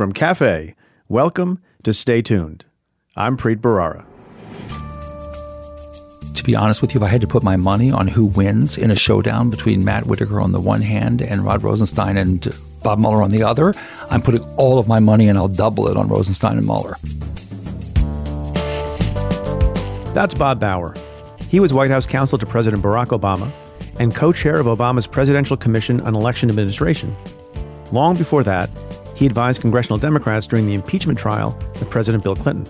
From CAFE, welcome to Stay Tuned. I'm Preet Bharara. To be honest with you, if I had to put my money on who wins in a showdown between Matt Whitaker on the one hand and Rod Rosenstein and Bob Mueller on the other, I'm putting all of my money, and I'll double it, on Rosenstein and Mueller. That's Bob Bauer. He was White House Counsel to President Barack Obama and co-chair of Obama's Presidential Commission on Election Administration. Long before that, he advised congressional Democrats during the impeachment trial of President Bill Clinton.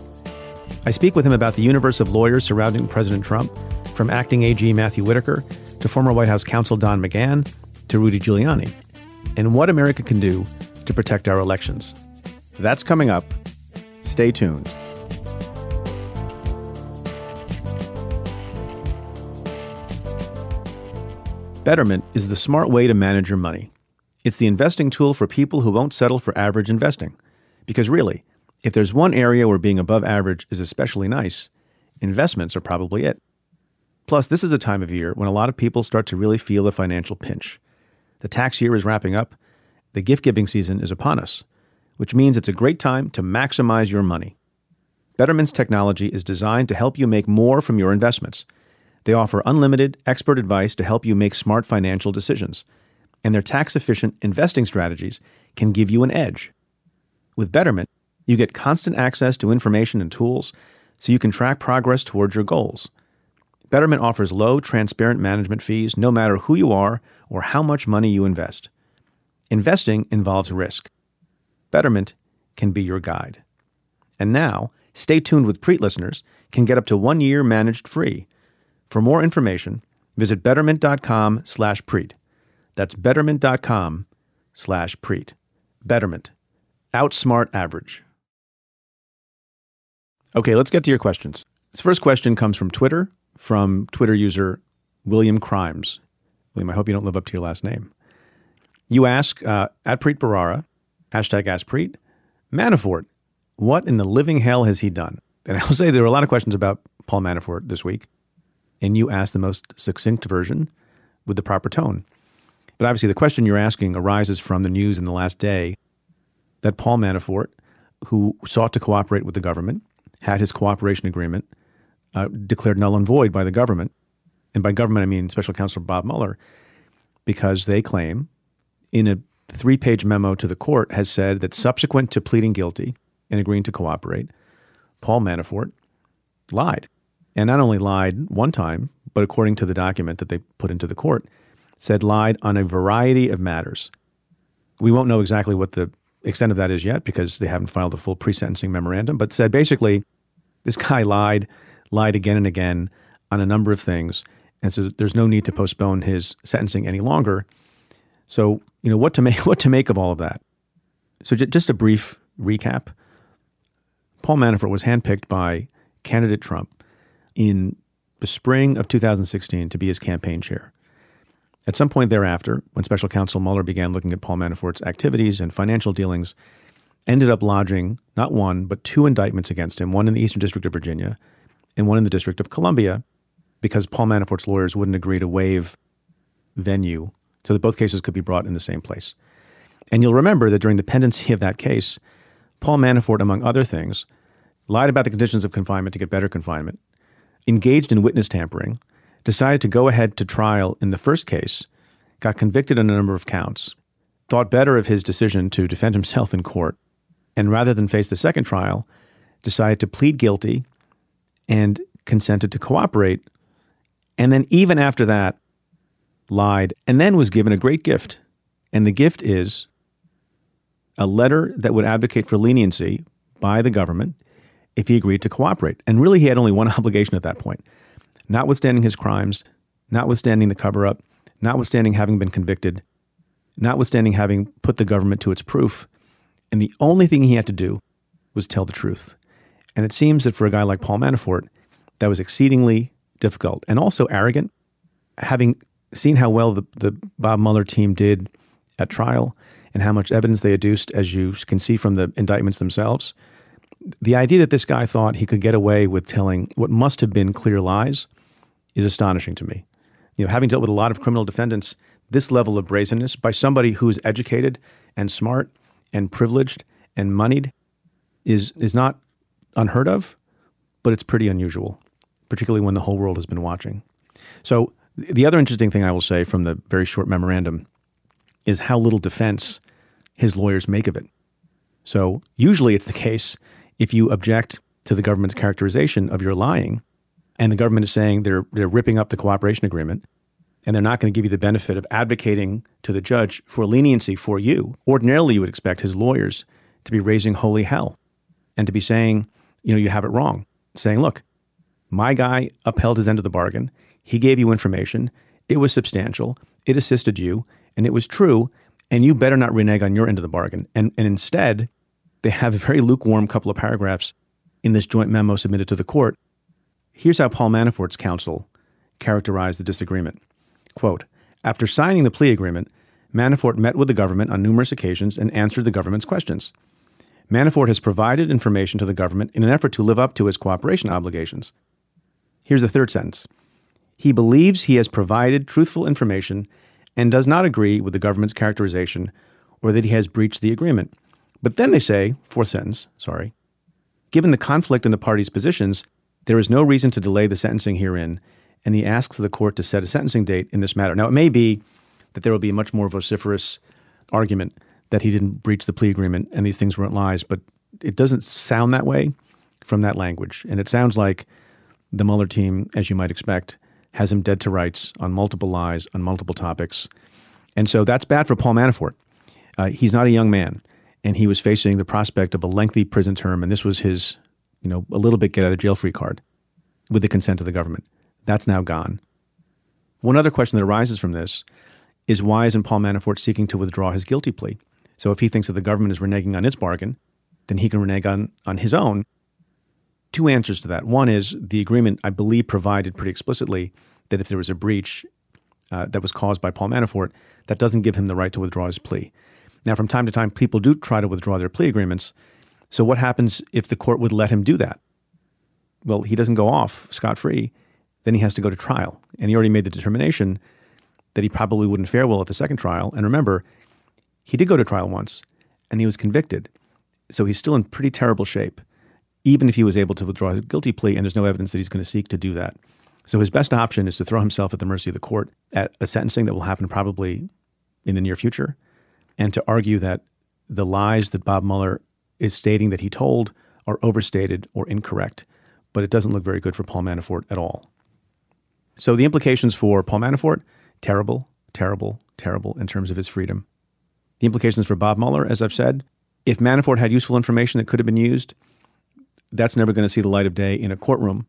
I speak with him about the universe of lawyers surrounding President Trump, from acting AG Matthew Whitaker to former White House counsel Don McGahn to Rudy Giuliani, and what America can do to protect our elections. That's coming up. Stay tuned. Betterment is the smart way to manage your money. It's the investing tool for people who won't settle for average investing. Because really, if there's one area where being above average is especially nice, investments are probably it. Plus, this is a time of year when a lot of people start to really feel the financial pinch. The tax year is wrapping up. The gift-giving season is upon us, which means it's a great time to maximize your money. Betterment's technology is designed to help you make more from your investments. They offer unlimited, expert advice to help you make smart financial decisions. And their tax-efficient investing strategies can give you an edge. With Betterment, you get constant access to information and tools so you can track progress towards your goals. Betterment offers low, transparent management fees no matter who you are or how much money you invest. Investing involves risk. Betterment can be your guide. And now, Stay Tuned with Preet listeners can get up to 1 year managed free. For more information, visit betterment.com/Preet. That's betterment.com/Preet. Betterment. Outsmart average. Okay, let's get to your questions. This first question comes from Twitter user William Crimes. William, I hope you don't live up to your last name. You ask, at Preet Bharara, #AskPreet, Manafort, what in the living hell has he done? And I'll say there were a lot of questions about Paul Manafort this week, and you asked the most succinct version with the proper tone. But obviously the question you're asking arises from the news in the last day that Paul Manafort, who sought to cooperate with the government, had his cooperation agreement declared null and void by the government. And by government, I mean Special Counsel Bob Mueller, because they claim in a 3-page memo to the court has said that subsequent to pleading guilty and agreeing to cooperate, Paul Manafort lied. And not only lied one time, but according to the document that they put into the court, said lied on a variety of matters. We won't know exactly what the extent of that is yet because they haven't filed a full pre-sentencing memorandum, but said basically this guy lied again and again on a number of things, and so there's no need to postpone his sentencing any longer. So, you know, what to make of all of that? So just a brief recap. Paul Manafort was handpicked by candidate Trump in the spring of 2016 to be his campaign chair. At some point thereafter, when Special Counsel Mueller began looking at Paul Manafort's activities and financial dealings, ended up lodging not one, but 2 indictments against him, one in the Eastern District of Virginia and one in the District of Columbia, because Paul Manafort's lawyers wouldn't agree to waive venue so that both cases could be brought in the same place. And you'll remember that during the pendency of that case, Paul Manafort, among other things, lied about the conditions of confinement to get better confinement, engaged in witness tampering, decided to go ahead to trial in the first case, got convicted on a number of counts, thought better of his decision to defend himself in court, and rather than face the second trial, decided to plead guilty and consented to cooperate, and then even after that, lied, and then was given a great gift. And the gift is a letter that would advocate for leniency by the government if he agreed to cooperate. And really, he had only one obligation at that point. Notwithstanding his crimes, notwithstanding the cover-up, notwithstanding having been convicted, notwithstanding having put the government to its proof, and the only thing he had to do was tell the truth. And it seems that for a guy like Paul Manafort, that was exceedingly difficult and also arrogant. Having seen how well the Bob Mueller team did at trial and how much evidence they adduced, as you can see from the indictments themselves, the idea that this guy thought he could get away with telling what must have been clear lies is astonishing to me. You know, having dealt with a lot of criminal defendants, this level of brazenness by somebody who's educated and smart and privileged and moneyed is not unheard of, but it's pretty unusual, particularly when the whole world has been watching. So the other interesting thing I will say from the very short memorandum is how little defense his lawyers make of it. So usually it's the case, if you object to the government's characterization of your lying, and the government is saying they're ripping up the cooperation agreement, and they're not going to give you the benefit of advocating to the judge for leniency for you, ordinarily you would expect his lawyers to be raising holy hell and to be saying, you know, you have it wrong. Saying, look, my guy upheld his end of the bargain. He gave you information. It was substantial. It assisted you, and it was true, and you better not renege on your end of the bargain. And instead, they have a very lukewarm couple of paragraphs in this joint memo submitted to the court. Here's how Paul Manafort's counsel characterized the disagreement. Quote, after signing the plea agreement, Manafort met with the government on numerous occasions and answered the government's questions. Manafort has provided information to the government in an effort to live up to his cooperation obligations. Here's the third sentence. He believes he has provided truthful information and does not agree with the government's characterization or that he has breached the agreement. But then they say, fourth sentence, sorry, given the conflict in the parties' positions, there is no reason to delay the sentencing herein, and he asks the court to set a sentencing date in this matter. Now, it may be that there will be a much more vociferous argument that he didn't breach the plea agreement and these things weren't lies, but it doesn't sound that way from that language. And it sounds like the Mueller team, as you might expect, has him dead to rights on multiple lies, on multiple topics. And so that's bad for Paul Manafort. He's not a young man, and he was facing the prospect of a lengthy prison term, and this was his, you know, a little bit get-out-of-jail-free card with the consent of the government. That's now gone. One other question that arises from this is why isn't Paul Manafort seeking to withdraw his guilty plea? So if he thinks that the government is reneging on its bargain, then he can renege on his own. Two answers to that. One is the agreement, I believe, provided pretty explicitly that if there was a breach that was caused by Paul Manafort, that doesn't give him the right to withdraw his plea. Now, from time to time, people do try to withdraw their plea agreements. So what happens if the court would let him do that? Well, he doesn't go off scot-free. Then he has to go to trial. And he already made the determination that he probably wouldn't fare well at the second trial. And remember, he did go to trial once, and he was convicted. So he's still in pretty terrible shape, even if he was able to withdraw his guilty plea, and there's no evidence that he's going to seek to do that. So his best option is to throw himself at the mercy of the court at a sentencing that will happen probably in the near future, and to argue that the lies that Bob Mueller is stating that he told are overstated or incorrect. But it doesn't look very good for Paul Manafort at all. So the implications for Paul Manafort, terrible, terrible, terrible in terms of his freedom. The implications for Bob Mueller, as I've said, if Manafort had useful information that could have been used, that's never going to see the light of day in a courtroom.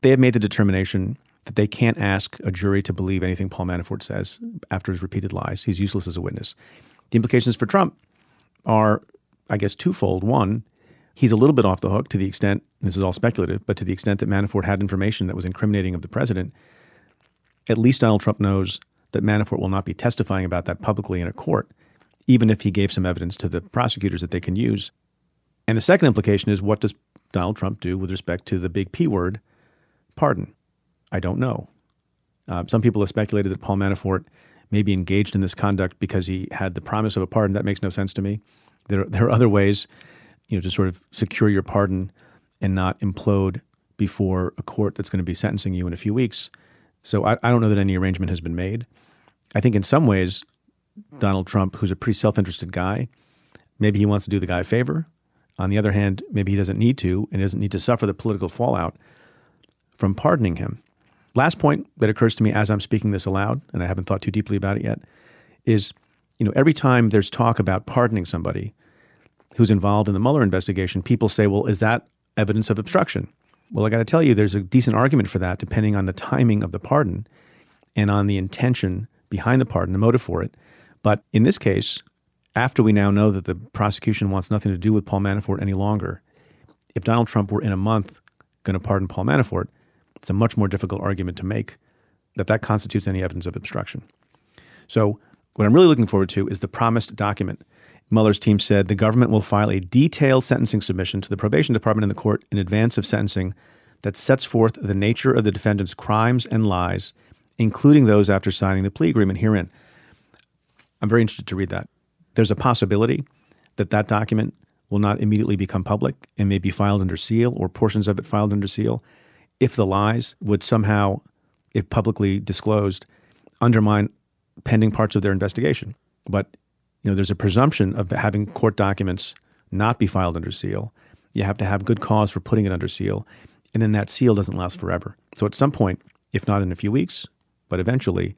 They have made the determination that they can't ask a jury to believe anything Paul Manafort says after his repeated lies. He's useless as a witness. The implications for Trump are, I guess, twofold. One, he's a little bit off the hook to the extent, this is all speculative, but to the extent that Manafort had information that was incriminating of the president, at least Donald Trump knows that Manafort will not be testifying about that publicly in a court, even if he gave some evidence to the prosecutors that they can use. And the second implication is, what does Donald Trump do with respect to the big P word, pardon? I don't know. Some people have speculated that Paul Manafort may be engaged in this conduct because he had the promise of a pardon. That makes no sense to me. There are other ways, you know, to sort of secure your pardon and not implode before a court that's going to be sentencing you in a few weeks. So I don't know that any arrangement has been made. I think in some ways, Donald Trump, who's a pretty self-interested guy, maybe he wants to do the guy a favor. On the other hand, maybe he doesn't need to and doesn't need to suffer the political fallout from pardoning him. Last point that occurs to me as I'm speaking this aloud, and I haven't thought too deeply about it yet, is, you know, every time there's talk about pardoning somebody who's involved in the Mueller investigation, people say, well, is that evidence of obstruction? Well, I got to tell you, there's a decent argument for that depending on the timing of the pardon and on the intention behind the pardon, the motive for it. But in this case, after we now know that the prosecution wants nothing to do with Paul Manafort any longer, if Donald Trump were in a month going to pardon Paul Manafort, it's a much more difficult argument to make that constitutes any evidence of obstruction. So what I'm really looking forward to is the promised document. Mueller's team said the government will file a detailed sentencing submission to the probation department and the court in advance of sentencing that sets forth the nature of the defendant's crimes and lies, including those after signing the plea agreement herein. I'm very interested to read that. There's a possibility that that document will not immediately become public and may be filed under seal or portions of it filed under seal, if the lies would somehow, if publicly disclosed, undermine pending parts of their investigation. But, you know, there's a presumption of having court documents not be filed under seal. You have to have good cause for putting it under seal. And then that seal doesn't last forever. So at some point, if not in a few weeks, but eventually,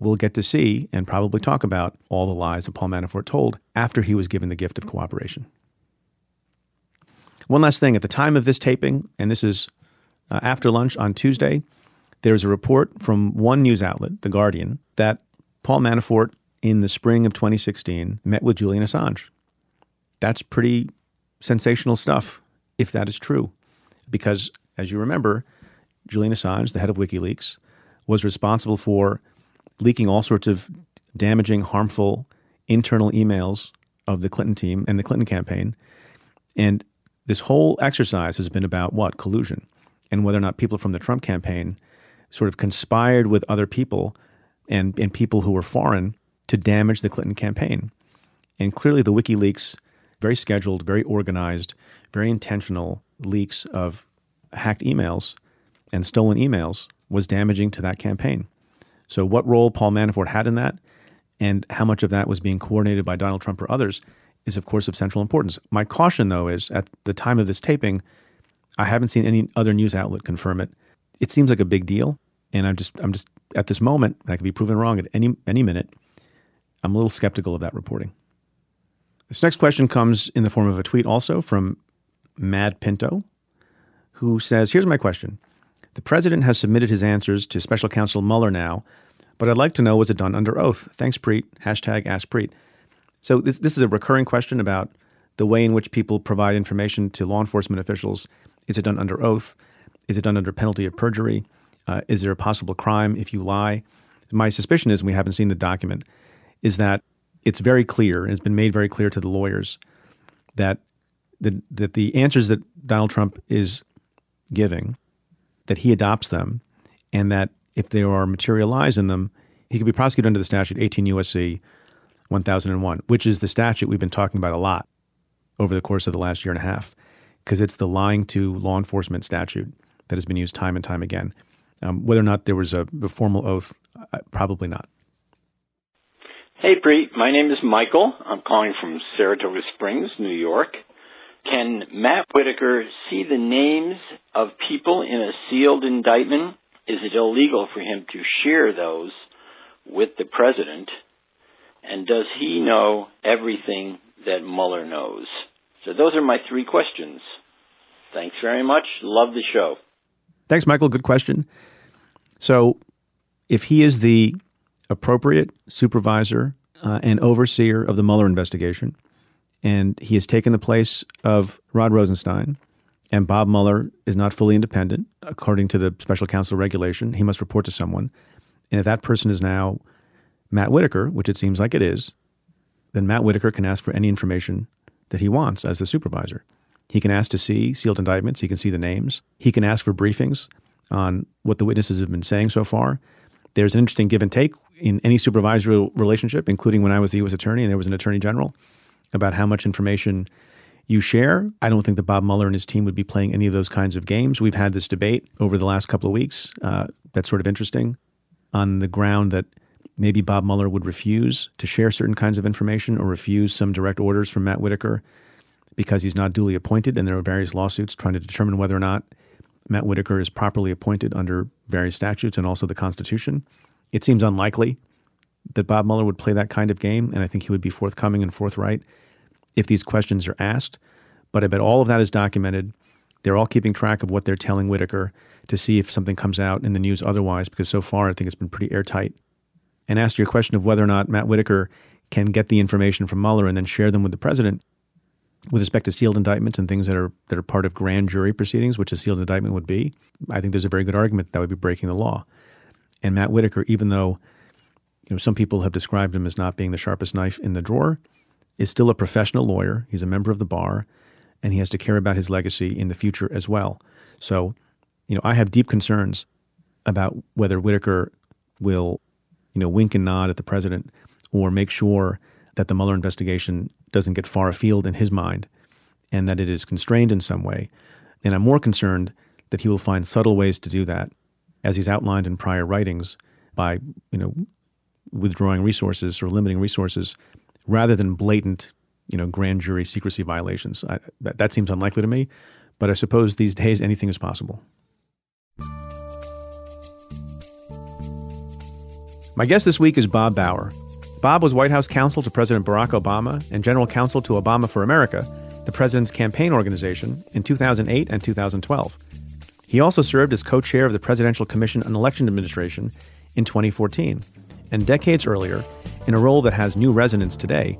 we'll get to see and probably talk about all the lies that Paul Manafort told after he was given the gift of cooperation. One last thing, at the time of this taping, and this is after lunch on Tuesday, there's a report from one news outlet, The Guardian, that Paul Manafort in the spring of 2016 met with Julian Assange. That's pretty sensational stuff, if that is true. Because, as you remember, Julian Assange, the head of WikiLeaks, was responsible for leaking all sorts of damaging, harmful internal emails of the Clinton team and the Clinton campaign. And this whole exercise has been about what? Collusion. And whether or not people from the Trump campaign sort of conspired with other people and people who were foreign to damage the Clinton campaign. And clearly the WikiLeaks, very scheduled, very organized, very intentional leaks of hacked emails and stolen emails was damaging to that campaign. So what role Paul Manafort had in that and how much of that was being coordinated by Donald Trump or others is, of course, of central importance. My caution, though, is at the time of this taping, I haven't seen any other news outlet confirm it. It seems like a big deal, and I'm just at this moment, and I could be proven wrong at any minute, I'm a little skeptical of that reporting. This next question comes in the form of a tweet also from Mad Pinto, who says, here's my question. The president has submitted his answers to special counsel Mueller now, but I'd like to know, was it done under oath? Thanks, Preet. #AskPreet. So this is a recurring question about the way in which people provide information to law enforcement officials. Is it done under oath? Is it done under penalty of perjury? Is there a possible crime if you lie? My suspicion is, and we haven't seen the document, is that it's very clear, and it's been made very clear to the lawyers, that the answers that Donald Trump is giving, that he adopts them, and that if there are material lies in them, he could be prosecuted under the statute 18 U.S.C. 1001, which is the statute we've been talking about a lot over the course of the last year and a half, because it's the lying to law enforcement statute that has been used time and time again. Whether or not there was a formal oath, probably not. Hey, Preet. My name is Michael. I'm calling from Saratoga Springs, New York. Can Matt Whitaker see the names of people in a sealed indictment? Is it illegal for him to share those with the president? And does he know everything that Mueller knows? So those are my three questions. Thanks very much. Love the show. Thanks, Michael. Good question. So if he is the appropriate supervisor and overseer of the Mueller investigation, and he has taken the place of Rod Rosenstein, and Bob Mueller is not fully independent, according to the special counsel regulation, he must report to someone. And if that person is now Matt Whitaker, which it seems like it is, then Matt Whitaker can ask for any information that he wants as the supervisor. He can ask to see sealed indictments. He can see the names. He can ask for briefings on what the witnesses have been saying so far. There's an interesting give and take in any supervisory relationship, including when I was the U.S. attorney and there was an attorney general, about how much information you share. I don't think that Bob Mueller and his team would be playing any of those kinds of games. We've had this debate over the last couple of weeks. That's sort of interesting, on the ground that maybe Bob Mueller would refuse to share certain kinds of information or refuse some direct orders from Matt Whitaker because he's not duly appointed, and there are various lawsuits trying to determine whether or not Matt Whitaker is properly appointed under various statutes and also the Constitution. It seems unlikely that Bob Mueller would play that kind of game, and I think he would be forthcoming and forthright if these questions are asked. But I bet all of that is documented. They're all keeping track of what they're telling Whitaker to see if something comes out in the news otherwise, because so far I think it's been pretty airtight. And as to your question of whether or not Matt Whitaker can get the information from Mueller and then share them with the president, with respect to sealed indictments and things that are part of grand jury proceedings, which a sealed indictment would be, I think there's a very good argument that would be breaking the law. And Matt Whitaker, even though, you know, some people have described him as not being the sharpest knife in the drawer, is still a professional lawyer. He's a member of the bar, and he has to care about his legacy in the future as well. So, you know, I have deep concerns about whether Whitaker will, you know, wink and nod at the president or make sure that the Mueller investigation doesn't get far afield in his mind and that it is constrained in some way. And I'm more concerned that he will find subtle ways to do that, as he's outlined in prior writings, by, you know, withdrawing resources or limiting resources, rather than blatant, you know, grand jury secrecy violations. That seems unlikely to me, but I suppose these days anything is possible. My guest this week is Bob Bauer. Bob was White House Counsel to President Barack Obama and General Counsel to Obama for America, the president's campaign organization, in 2008 and 2012. He also served as co-chair of the Presidential Commission on Election Administration in 2014. And decades earlier, in a role that has new resonance today,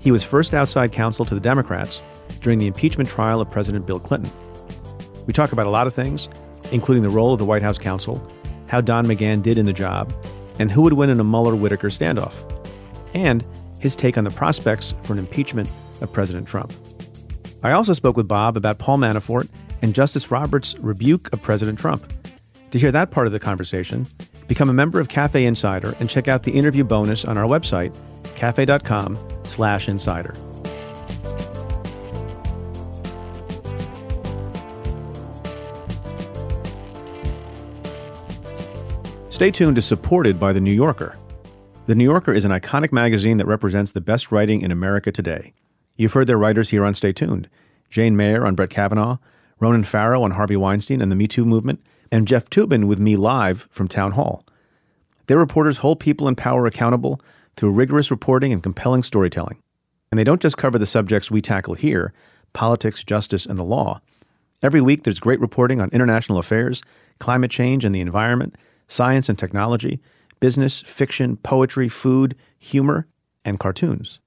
he was first outside counsel to the Democrats during the impeachment trial of President Bill Clinton. We talk about a lot of things, including the role of the White House counsel, how Don McGahn did in the job, and who would win in a Mueller-Whitaker standoff, and his take on the prospects for an impeachment of President Trump. I also spoke with Bob about Paul Manafort and Justice Roberts' rebuke of President Trump. To hear that part of the conversation, become a member of CAFE Insider and check out the interview bonus on our website, cafe.com/insider. Stay Tuned is supported by The New Yorker. The New Yorker is an iconic magazine that represents the best writing in America today. You've heard their writers here on Stay Tuned: Jane Mayer on Brett Kavanaugh, Ronan Farrow on Harvey Weinstein and the Me Too movement, and Jeff Toobin with me live from Town Hall. Their reporters hold people in power accountable through rigorous reporting and compelling storytelling. And they don't just cover the subjects we tackle here: politics, justice, and the law. Every week there's great reporting on international affairs, climate change and the environment, science and technology, business, fiction, poetry, food, humor, and cartoons.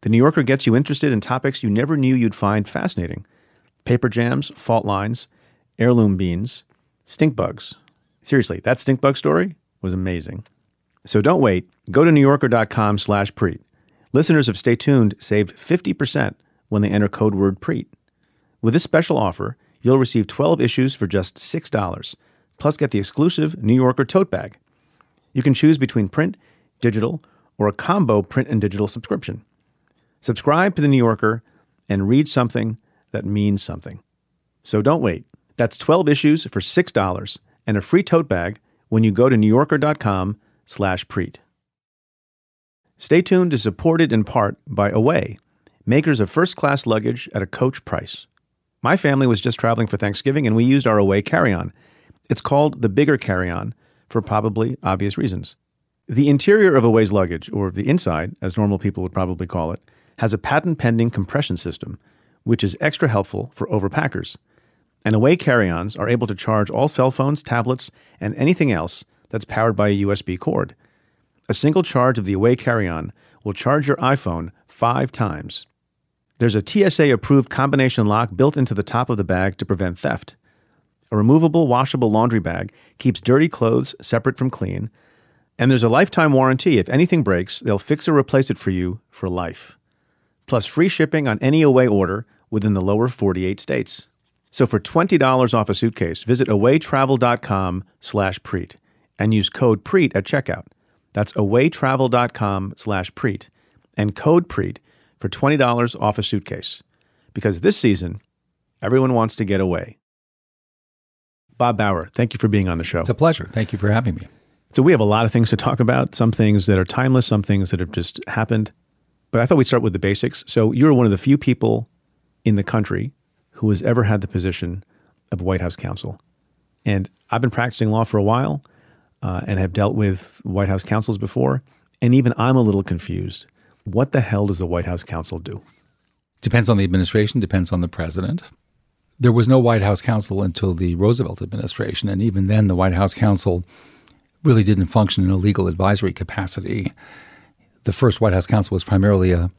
The New Yorker gets you interested in topics you never knew you'd find fascinating: paper jams, fault lines, heirloom beans, stink bugs. Seriously, that stink bug story was amazing. So don't wait. Go to newyorker.com/Preet. Listeners of Stay Tuned save 50% when they enter code word Preet. With this special offer, you'll receive 12 issues for just $6, plus get the exclusive New Yorker tote bag. You can choose between print, digital, or a combo print and digital subscription. Subscribe to The New Yorker and read something that means something. So don't wait. That's 12 issues for $6 and a free tote bag when you go to newyorker.com/Preet. Stay Tuned is supported in part by Away, makers of first-class luggage at a coach price. My family was just traveling for Thanksgiving and we used our Away carry-on. It's called the bigger carry-on for probably obvious reasons. The interior of Away's luggage, or the inside, as normal people would probably call it, has a patent-pending compression system, which is extra helpful for overpackers. And Away carry-ons are able to charge all cell phones, tablets, and anything else that's powered by a USB cord. A single charge of the Away carry-on will charge your iPhone 5 times. There's a TSA-approved combination lock built into the top of the bag to prevent theft. A removable, washable laundry bag keeps dirty clothes separate from clean. And there's a lifetime warranty. If anything breaks, they'll fix or replace it for you for life. Plus free shipping on any Away order within the lower 48 states. So for $20 off a suitcase, visit awaytravel.com/Preet and use code Preet at checkout. That's awaytravel.com/Preet and code Preet for $20 off a suitcase. Because this season, everyone wants to get away. Bob Bauer, thank you for being on the show. It's a pleasure. Thank you for having me. So we have a lot of things to talk about, some things that are timeless, some things that have just happened. But I thought we'd start with the basics. So you're one of the few people in the country who has ever had the position of White House counsel. And I've been practicing law for a while and have dealt with White House counsels before. And even I'm a little confused. What the hell does the White House counsel do? Depends on the administration, depends on the president. There was no White House counsel until the Roosevelt administration. And even then, the White House counsel really didn't function in a legal advisory capacity. The first White House counsel was primarily a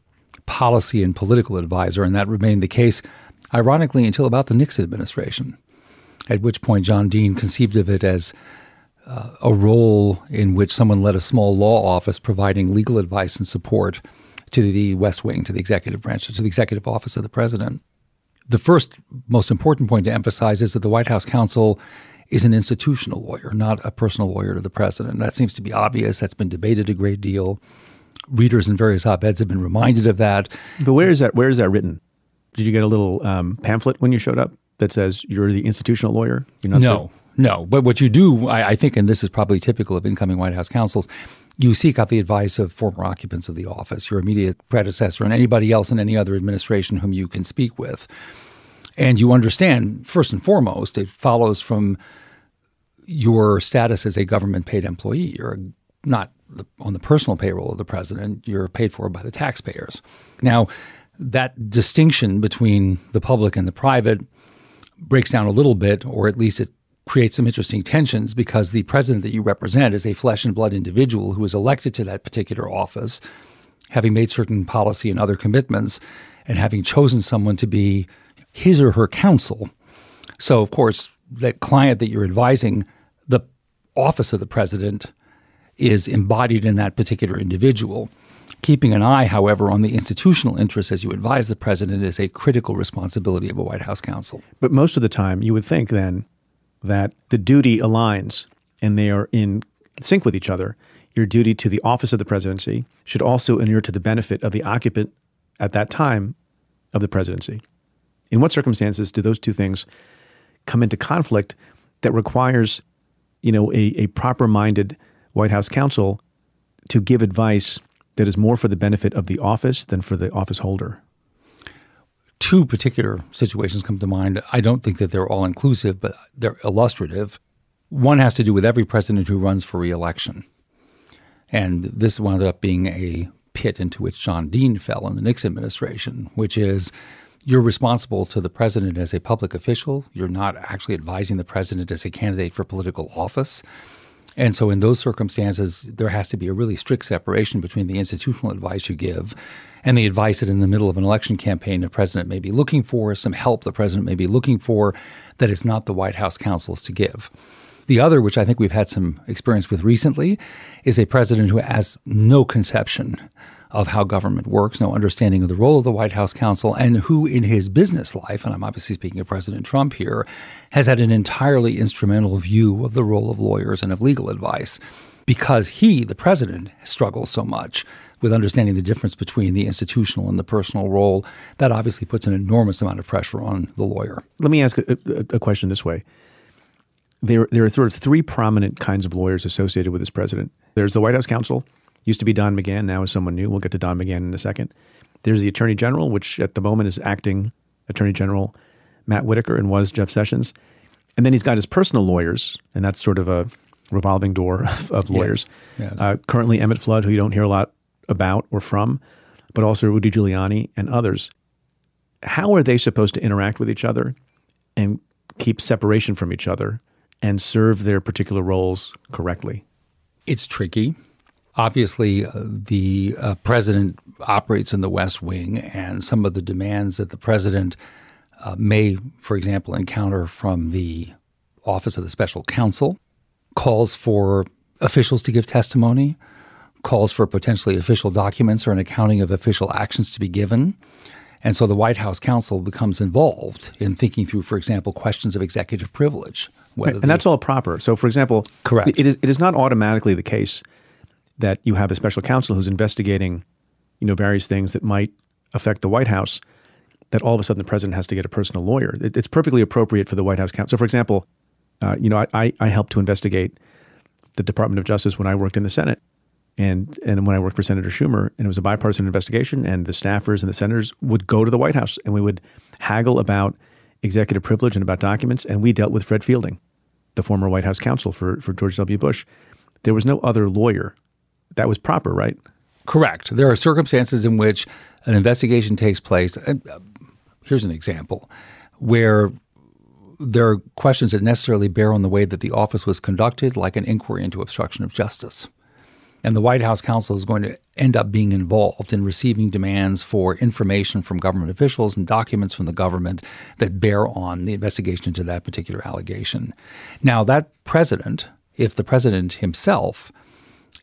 policy and political advisor, and that remained the case, ironically, until about the Nixon administration, at which point John Dean conceived of it as a role in which someone led a small law office providing legal advice and support to the West Wing, to the executive branch, to the executive office of the president. The first most important point to emphasize is that the White House counsel is an institutional lawyer, not a personal lawyer to the president. That seems to be obvious. That's been debated a great deal. Readers in various op-eds have been reminded of that. But where is that written? Did you get a little pamphlet when you showed up that says you're the institutional lawyer? You're not No. But what you do, I think, and this is probably typical of incoming White House counsels, you seek out the advice of former occupants of the office, your immediate predecessor, and anybody else in any other administration whom you can speak with. And you understand, first and foremost, it follows from your status as a government-paid employee. You're not on the personal payroll of the president. You're paid for by the taxpayers. Now, that distinction between the public and the private breaks down a little bit, or at least it creates some interesting tensions, because the president that you represent is a flesh and blood individual who was elected to that particular office, having made certain policy and other commitments, and having chosen someone to be his or her counsel. So, of course, that client that you're advising, the office of the president, is embodied in that particular individual. Keeping an eye, however, on the institutional interests as you advise the president is a critical responsibility of a White House counsel. But most of the time, you would think then that the duty aligns and they are in sync with each other. Your duty to the office of the presidency should also inure to the benefit of the occupant at that time of the presidency. In what circumstances do those two things come into conflict that requires, you know, a proper-minded White House counsel to give advice that is more for the benefit of the office than for the office holder? Two particular situations come to mind. I don't think that they're all inclusive, but they're illustrative. One has to do with every president who runs for re-election. And this wound up being a pit into which John Dean fell in the Nixon administration, which is you're responsible to the president as a public official. You're not actually advising the president as a candidate for political office. And so in those circumstances, there has to be a really strict separation between the institutional advice you give and the advice that in the middle of an election campaign the president may be looking for, some help the president may be looking for, that it's not the White House counsel's to give. The other, which I think we've had some experience with recently, is a president who has no conception of how government works, no understanding of the role of the White House counsel, and who in his business life, and I'm obviously speaking of President Trump here, has had an entirely instrumental view of the role of lawyers and of legal advice, because he, the president, struggles so much with understanding the difference between the institutional and the personal role. That obviously puts an enormous amount of pressure on the lawyer. Let me ask a question this way. There are sort of three prominent kinds of lawyers associated with this president. There's the White House counsel. Used to be Don McGahn, now is someone new. We'll get to Don McGahn in a second. There's the Attorney General, which at the moment is acting Attorney General Matt Whitaker and was Jeff Sessions. And then he's got his personal lawyers, and that's sort of a revolving door of lawyers. Yes. Currently Emmett Flood, who you don't hear a lot about or from, but also Rudy Giuliani and others. How are they supposed to interact with each other and keep separation from each other and serve their particular roles correctly? It's tricky. Obviously, the president operates in the West Wing, and some of the demands that the president may, for example, encounter from the Office of the Special Counsel calls for officials to give testimony, calls for potentially official documents or an accounting of official actions to be given. And so the White House counsel becomes involved in thinking through, for example, questions of executive privilege. Right. And that's all proper. So, for example, correct. It is not automatically the case that you have a special counsel who's investigating, you know, various things that might affect the White House, that all of a sudden the president has to get a personal lawyer. It's perfectly appropriate for the White House counsel. So for example, I helped to investigate the Department of Justice when I worked in the Senate and when I worked for Senator Schumer, and it was a bipartisan investigation, and the staffers and the senators would go to the White House and we would haggle about executive privilege and about documents, and we dealt with Fred Fielding, the former White House counsel for George W. Bush. There was no other lawyer. That was proper, right? Correct. There are circumstances in which an investigation takes place. Here's an example where there are questions that necessarily bear on the way that the office was conducted, like an inquiry into obstruction of justice. And the White House counsel is going to end up being involved in receiving demands for information from government officials and documents from the government that bear on the investigation into that particular allegation. Now, that president, if the president himself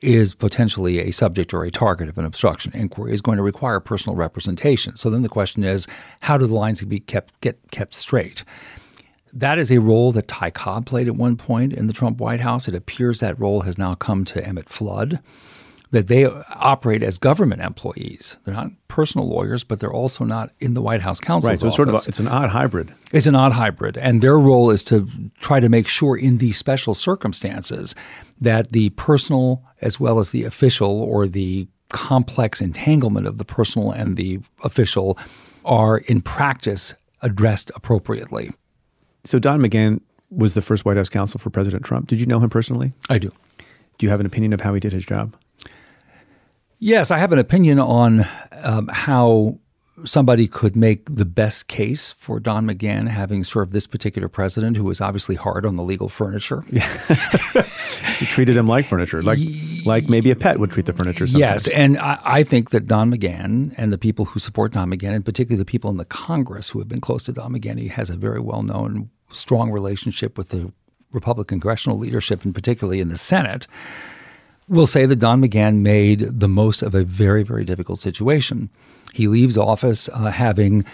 is potentially a subject or a target of an obstruction inquiry, is going to require personal representation. So then the question is, how do the lines be kept straight? That is a role that Ty Cobb played at one point in the Trump White House. It appears that role has now come to Emmett Flood. that they operate as government employees. They're not personal lawyers, but they're also not in the White House counsel's office. Right, so it's an odd hybrid. It's an odd hybrid, and their role is to try to make sure in these special circumstances that the personal as well as the official, or the complex entanglement of the personal and the official, are in practice addressed appropriately. So Don McGahn was the first White House counsel for President Trump. Did you know him personally? I do. Do you have an opinion of how he did his job? Yes, I have an opinion on how somebody could make the best case for Don McGahn, having served this particular president, who was obviously hard on the legal furniture. He treated him like furniture, like maybe a pet would treat the furniture sometimes. Yes, and I think that Don McGahn and the people who support Don McGahn, and particularly the people in the Congress who have been close to Don McGahn, he has a very well-known, strong relationship with the Republican congressional leadership, and particularly in the Senate, will say that Don McGahn made the most of a very, very difficult situation. He leaves office having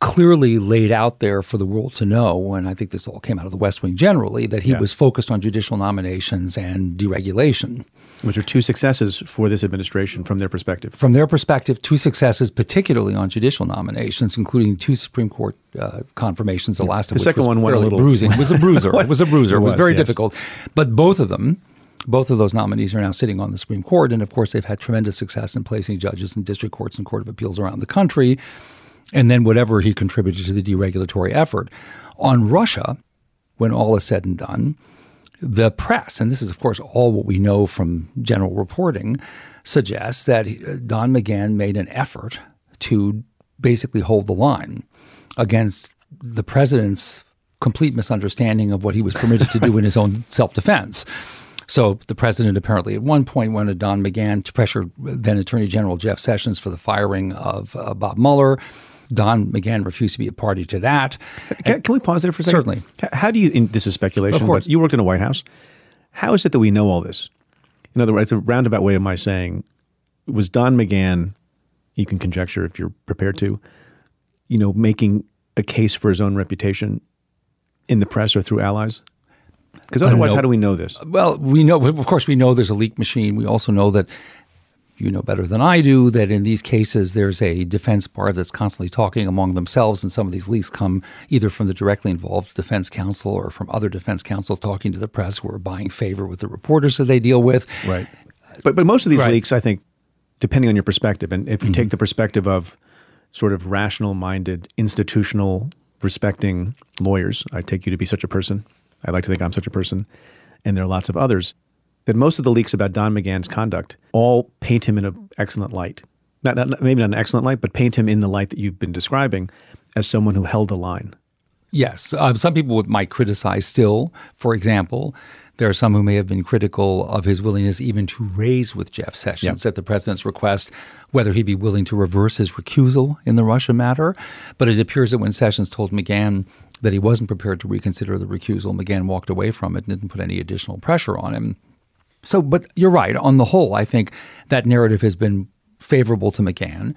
clearly laid out there for the world to know, and I think this all came out of the West Wing generally, that he was focused on judicial nominations and deregulation. Which are two successes for this administration from their perspective. From their perspective, two successes, particularly on judicial nominations, including two Supreme Court confirmations, the last of which was fairly bruising. It was a bruiser. It was very difficult. But both of those nominees are now sitting on the Supreme Court, and of course they've had tremendous success in placing judges in district courts and court of appeals around the country, and then whatever he contributed to the deregulatory effort. On Russia, when all is said and done, the press, and this is of course all what we know from general reporting, suggests that Don McGahn made an effort to basically hold the line against the president's complete misunderstanding of what he was permitted to do in his own self-defense. So the president apparently at one point went to Don McGahn to pressure then Attorney General Jeff Sessions for the firing of Bob Mueller. Don McGahn refused to be a party to that. Can we pause there for a second? Certainly. How do you, and this is speculation, but you worked in the White House. How is it that we know all this? In other words, it's a roundabout way of my saying, was Don McGahn, you can conjecture if you're prepared to, making a case for his own reputation in the press or through allies? Because otherwise, how do we know this? Well, we know, of course, we know there's a leak machine. We also know that, you know better than I do, that in these cases, there's a defense bar that's constantly talking among themselves. And some of these leaks come either from the directly involved defense counsel or from other defense counsel talking to the press who are buying favor with the reporters that they deal with. Right. But most of these leaks, I think, depending on your perspective, and if you take the perspective of sort of rational-minded, institutional, respecting lawyers, I take you to be such a person. I like to think I'm such a person, and there are lots of others, that most of the leaks about Don McGahn's conduct all paint him in an excellent light. Maybe not an excellent light, but paint him in the light that you've been describing as someone who held the line. Yes. Some people might criticize still, for example. There are some who may have been critical of his willingness even to raise with Jeff Sessions at the president's request whether he'd be willing to reverse his recusal in the Russia matter. But it appears that when Sessions told McGahn that he wasn't prepared to reconsider the recusal, McGahn walked away from it and didn't put any additional pressure on him. So, but you're right. On the whole, I think that narrative has been favorable to McGahn.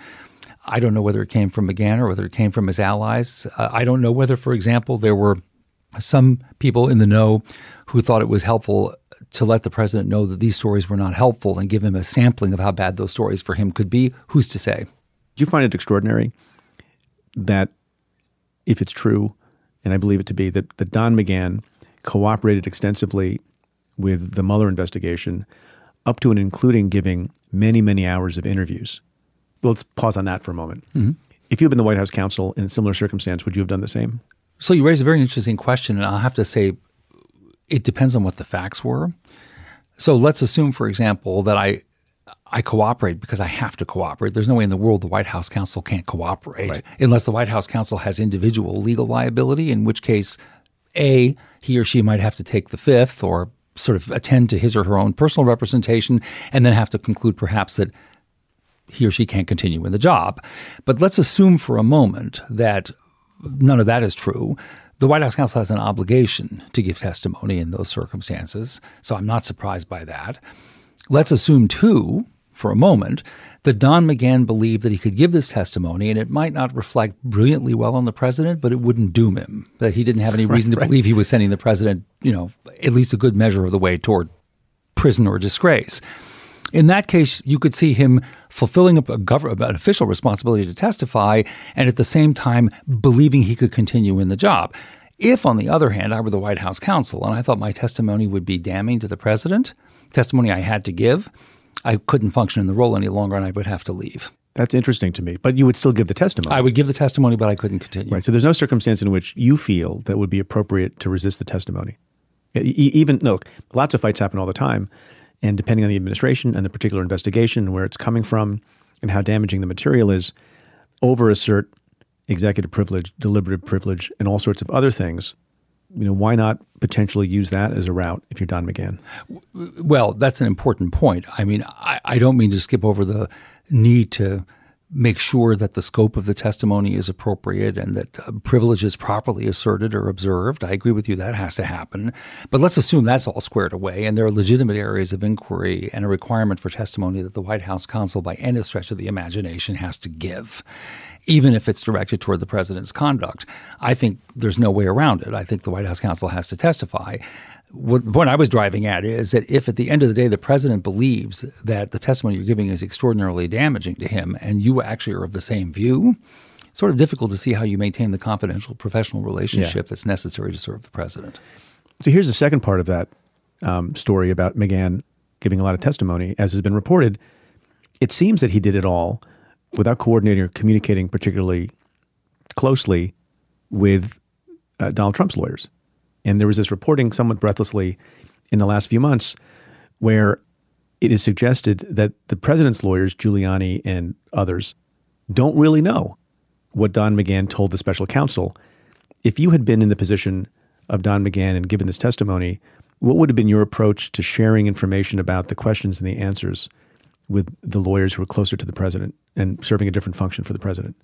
I don't know whether it came from McGahn or whether it came from his allies. I don't know whether, for example, there were some people in the know who thought it was helpful to let the president know that these stories were not helpful and give him a sampling of how bad those stories for him could be. Who's to say? Do you find it extraordinary that, if it's true, and I believe it to be, that Don McGahn cooperated extensively with the Mueller investigation up to and including giving many, many hours of interviews? Well, let's pause on that for a moment. Mm-hmm. If you'd been the White House counsel in a similar circumstance, would you have done the same? So you raise a very interesting question, and I'll have to say it depends on what the facts were. So let's assume, for example, that I cooperate because I have to cooperate. There's no way in the world the White House counsel can't cooperate unless the White House counsel has individual legal liability, in which case, A, he or she might have to take the fifth or sort of attend to his or her own personal representation and then have to conclude perhaps that he or she can't continue in the job. But let's assume for a moment that none of that is true. The White House counsel has an obligation to give testimony in those circumstances, so I'm not surprised by that. Let's assume, too, for a moment, that Don McGahn believed that he could give this testimony, and it might not reflect brilliantly well on the president, but it wouldn't doom him, that he didn't have any reason to believe he was sending the president, at least a good measure of the way toward prison or disgrace. In that case, you could see him fulfilling an official responsibility to testify and at the same time believing he could continue in the job. If, on the other hand, I were the White House counsel and I thought my testimony would be damning to the president, testimony I had to give, I couldn't function in the role any longer and I would have to leave. That's interesting to me. But you would still give the testimony. I would give the testimony, but I couldn't continue. Right. So there's no circumstance in which you feel that would be appropriate to resist the testimony. Even, look, lots of fights happen all the time. And depending on the administration and the particular investigation, where it's coming from and how damaging the material is, overassert executive privilege, deliberative privilege, and all sorts of other things. You know, why not potentially use that as a route if you're Don McGahn? Well, that's an important point. I mean, I don't mean to skip over the need to make sure that the scope of the testimony is appropriate and that privilege is properly asserted or observed. I agree with you, that has to happen. But let's assume that's all squared away and there are legitimate areas of inquiry and a requirement for testimony that the White House counsel by any stretch of the imagination has to give, even if it's directed toward the president's conduct. I think there's no way around it. I think the White House counsel has to testify. What the point I was driving at is that if at the end of the day the president believes that the testimony you're giving is extraordinarily damaging to him and you actually are of the same view, it's sort of difficult to see how you maintain the confidential professional relationship that's necessary to serve the president. So here's the second part of that story about McGahn giving a lot of testimony. As has been reported, it seems that he did it all without coordinating or communicating particularly closely with Donald Trump's lawyers. And there was this reporting somewhat breathlessly in the last few months where it is suggested that the president's lawyers, Giuliani and others, don't really know what Don McGahn told the special counsel. If you had been in the position of Don McGahn and given this testimony, what would have been your approach to sharing information about the questions and the answers with the lawyers who were closer to the president and serving a different function for the president?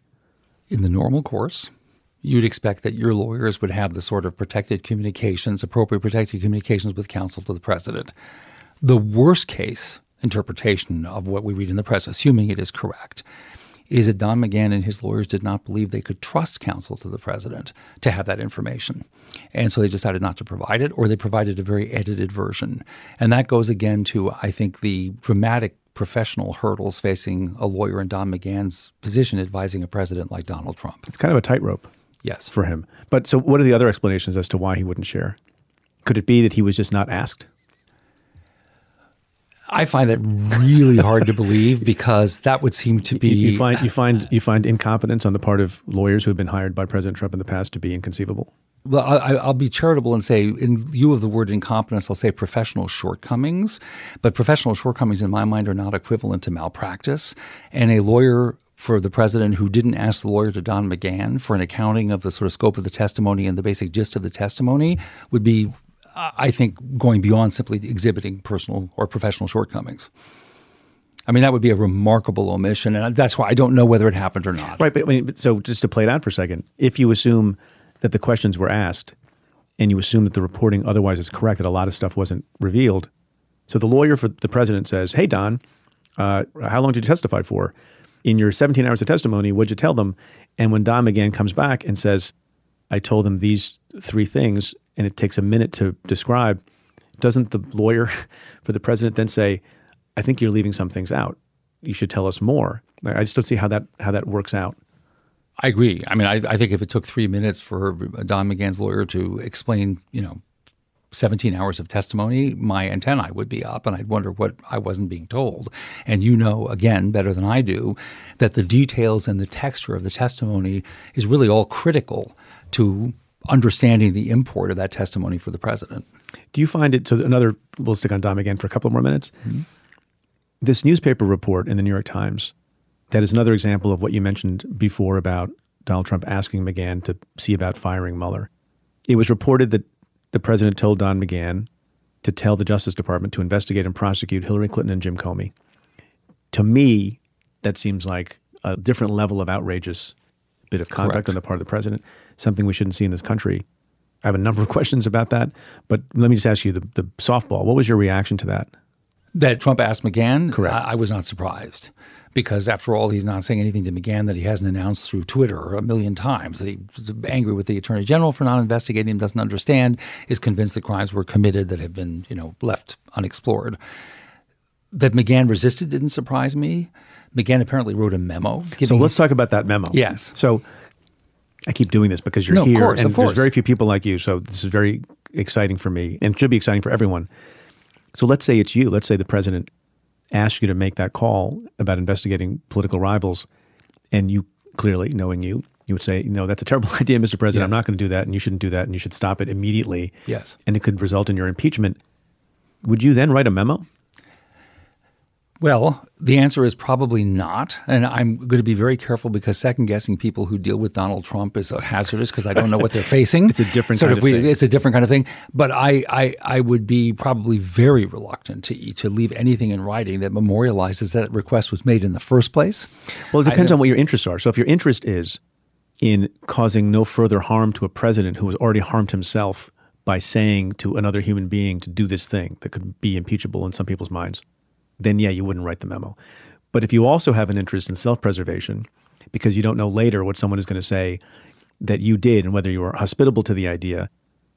In the normal course, you'd expect that your lawyers would have the sort of protected communications, appropriate protected communications with counsel to the president. The worst case interpretation of what we read in the press, assuming it is correct, is that Don McGahn and his lawyers did not believe they could trust counsel to the president to have that information. And so they decided not to provide it, or they provided a very edited version. And that goes again to, I think, the dramatic professional hurdles facing a lawyer in Don McGahn's position advising a president like Donald Trump. It's kind of a tightrope. Yes. For him. But so what are the other explanations as to why he wouldn't share? Could it be that he was just not asked? I find that really hard to believe because that would seem to be... You find incompetence on the part of lawyers who have been hired by President Trump in the past to be inconceivable? Well, I'll be charitable and say, in lieu of the word incompetence, I'll say professional shortcomings. But professional shortcomings in my mind are not equivalent to malpractice. And a lawyer for the president who didn't ask the lawyer to Don McGahn for an accounting of the sort of scope of the testimony and the basic gist of the testimony would be, I think, going beyond simply exhibiting personal or professional shortcomings. I mean, that would be a remarkable omission, and that's why I don't know whether it happened or not. Right, but I mean, so just to play it out for a second, if you assume that the questions were asked and you assume that the reporting otherwise is correct, that a lot of stuff wasn't revealed, so the lawyer for the president says, hey, Don, how long did you testify for? In your 17 hours of testimony, what'd you tell them? And when Don McGahn comes back and says, I told them these three things, and it takes a minute to describe, doesn't the lawyer for the president then say, I think you're leaving some things out. You should tell us more. I just don't see how that works out. I agree. I mean, I think if it took 3 minutes for Don McGahn's lawyer to explain, 17 hours of testimony, my antennae would be up and I'd wonder what I wasn't being told. And again, better than I do, that the details and the texture of the testimony is really all critical to understanding the import of that testimony for the president. Do you find it, so we'll stick on Don McGahn for a couple more minutes. Mm-hmm. This newspaper report in the New York Times, that is another example of what you mentioned before about Donald Trump asking McGahn to see about firing Mueller. It was reported that the president told Don McGahn to tell the Justice Department to investigate and prosecute Hillary Clinton and Jim Comey. To me, that seems like a different level of outrageous bit of conduct on the part of the president, something we shouldn't see in this country. I have a number of questions about that, but let me just ask you the softball. What was your reaction to that? That Trump asked McGahn? Correct. I was not surprised. Because after all, he's not saying anything to McGahn that he hasn't announced through Twitter a million times, that he's angry with the attorney general for not investigating him, doesn't understand, is convinced the crimes were committed that have been, left unexplored. That McGahn resisted didn't surprise me. McGahn apparently wrote a memo. So let's talk about that memo. Yes. So I keep doing this because you're here. Of course, and there's very few people like you. So this is very exciting for me and should be exciting for everyone. So let's say it's you. Let's say the president asks you to make that call about investigating political rivals. And you clearly, knowing you, you would say, no, that's a terrible idea, Mr. President. Yes. I'm not going to do that. And you shouldn't do that. And you should stop it immediately. Yes. And it could result in your impeachment. Would you then write a memo? Well, the answer is probably not. And I'm going to be very careful because second-guessing people who deal with Donald Trump is hazardous because I don't know what they're facing. It's a different kind of thing. It's a different kind of thing. But I would be probably very reluctant to leave anything in writing that memorializes that request was made in the first place. Well, it depends on what your interests are. So if your interest is in causing no further harm to a president who has already harmed himself by saying to another human being to do this thing that could be impeachable in some people's minds, then yeah, you wouldn't write the memo. But if you also have an interest in self-preservation because you don't know later what someone is going to say that you did and whether you were hospitable to the idea,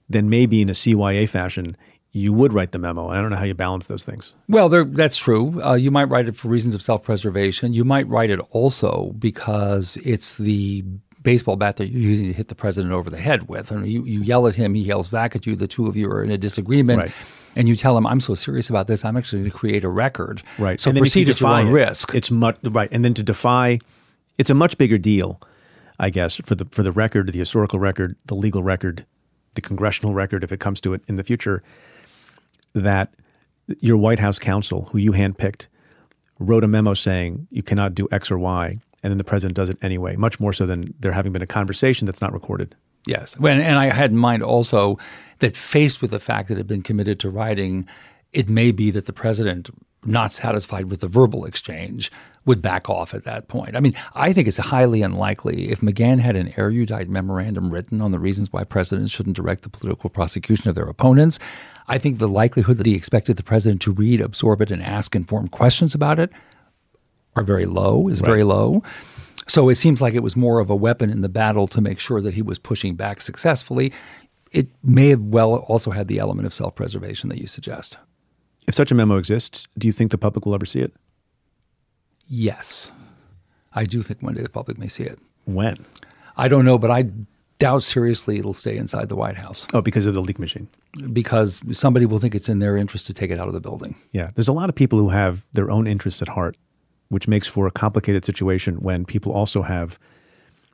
then maybe in a CYA fashion, you would write the memo. And I don't know how you balance those things. Well, that's true. You might write it for reasons of self-preservation. You might write it also because it's the baseball bat that you're using to hit the president over the head with. And you yell at him, he yells back at you, the two of you are in a disagreement. Right. And you tell him, I'm so serious about this, I'm actually going to create a record. Right. So proceed at your own risk. It's much, right. And then to defy, it's a much bigger deal, I guess, for the record, the historical record, the legal record, the congressional record, if it comes to it in the future, that your White House counsel, who you handpicked, wrote a memo saying you cannot do X or Y, and then the president does it anyway, much more so than there having been a conversation that's not recorded. Yes. And I had in mind also that faced with the fact that it had been committed to writing, it may be that the president, not satisfied with the verbal exchange, would back off at that point. I mean, I think it's highly unlikely if McGahn had an erudite memorandum written on the reasons why presidents shouldn't direct the political prosecution of their opponents. I think the likelihood that he expected the president to read, absorb it, and ask informed questions about it are very low, is very low. So it seems like it was more of a weapon in the battle to make sure that he was pushing back successfully. It may have well also had the element of self-preservation that you suggest. If such a memo exists, do you think the public will ever see it? Yes. I do think one day the public may see it. When? I don't know, but I doubt seriously it'll stay inside the White House. Oh, because of the leak machine? Because somebody will think it's in their interest to take it out of the building. Yeah. There's a lot of people who have their own interests at heart, which makes for a complicated situation when people also have,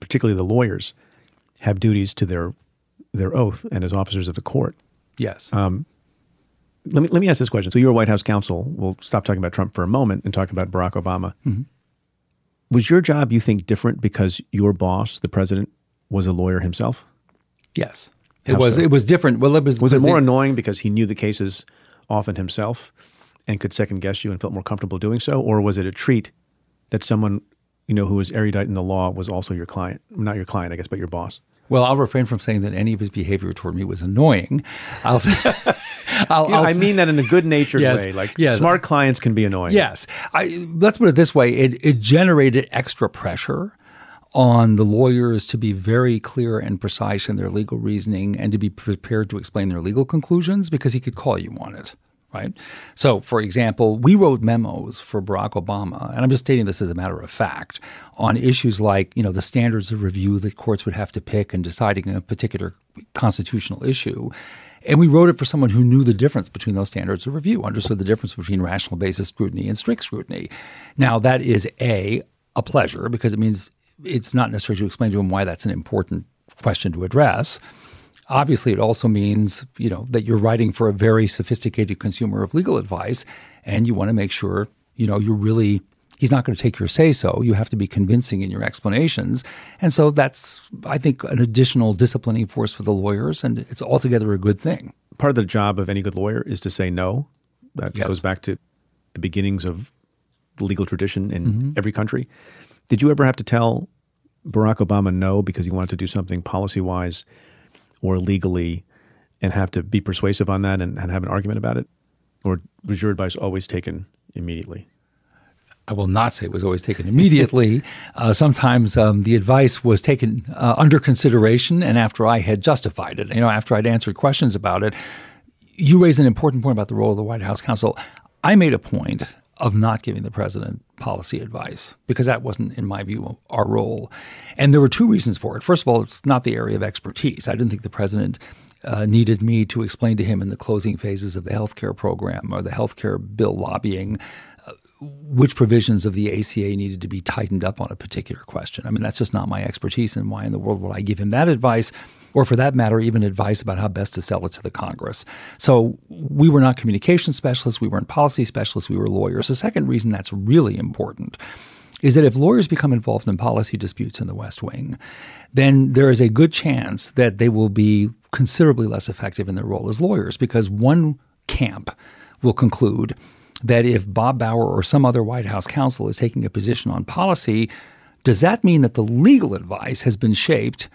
particularly the lawyers, have duties to their oath and as officers of the court. Yes. Let me ask this question. So you're a White House counsel. We'll stop talking about Trump for a moment and talk about Barack Obama. Mm-hmm. Was your job, you think, different because your boss, the president, was a lawyer himself? Yes. It was different. Well, was it more annoying because he knew the cases often himself and could second guess you and felt more comfortable doing so? Or was it a treat that someone, who was erudite in the law was also your client? Not your client, I guess, but your boss. Well, I'll refrain from saying that any of his behavior toward me was annoying. I mean that in a good-natured way. Smart clients can be annoying. Yes. Let's put it this way. It generated extra pressure on the lawyers to be very clear and precise in their legal reasoning and to be prepared to explain their legal conclusions because he could call you on it. Right? So, for example, we wrote memos for Barack Obama, and I'm just stating this as a matter of fact, on issues like, the standards of review that courts would have to pick in deciding a particular constitutional issue. And we wrote it for someone who knew the difference between those standards of review, understood the difference between rational basis scrutiny and strict scrutiny. Now, that is a pleasure because it means it's not necessary to explain to him why that's an important question to address. Obviously, it also means, that you're writing for a very sophisticated consumer of legal advice, and you want to make sure, he's not going to take your say-so. You have to be convincing in your explanations. And so that's, I think, an additional disciplining force for the lawyers, and it's altogether a good thing. Part of the job of any good lawyer is to say no. That goes back to the beginnings of the legal tradition in every country. Did you ever have to tell Barack Obama no because he wanted to do something policy-wise or legally and have to be persuasive on that and have an argument about it? Or was your advice always taken immediately? I will not say it was always taken immediately. Sometimes the advice was taken under consideration and after I had justified it, after I'd answered questions about it. You raise an important point about the role of the White House counsel. I made a point of not giving the president policy advice, because that wasn't, in my view, our role. And there were two reasons for it. First of all, it's not the area of expertise. I didn't think the president needed me to explain to him in the closing phases of the health care program or the health care bill lobbying which provisions of the ACA needed to be tightened up on a particular question. I mean, that's just not my expertise, and why in the world would I give him that advice, or for that matter, even advice about how best to sell it to the Congress? So we were not communication specialists. We weren't policy specialists. We were lawyers. The second reason that's really important is that if lawyers become involved in policy disputes in the West Wing, then there is a good chance that they will be considerably less effective in their role as lawyers, because one camp will conclude that if Bob Bauer or some other White House counsel is taking a position on policy, does that mean that the legal advice has been shaped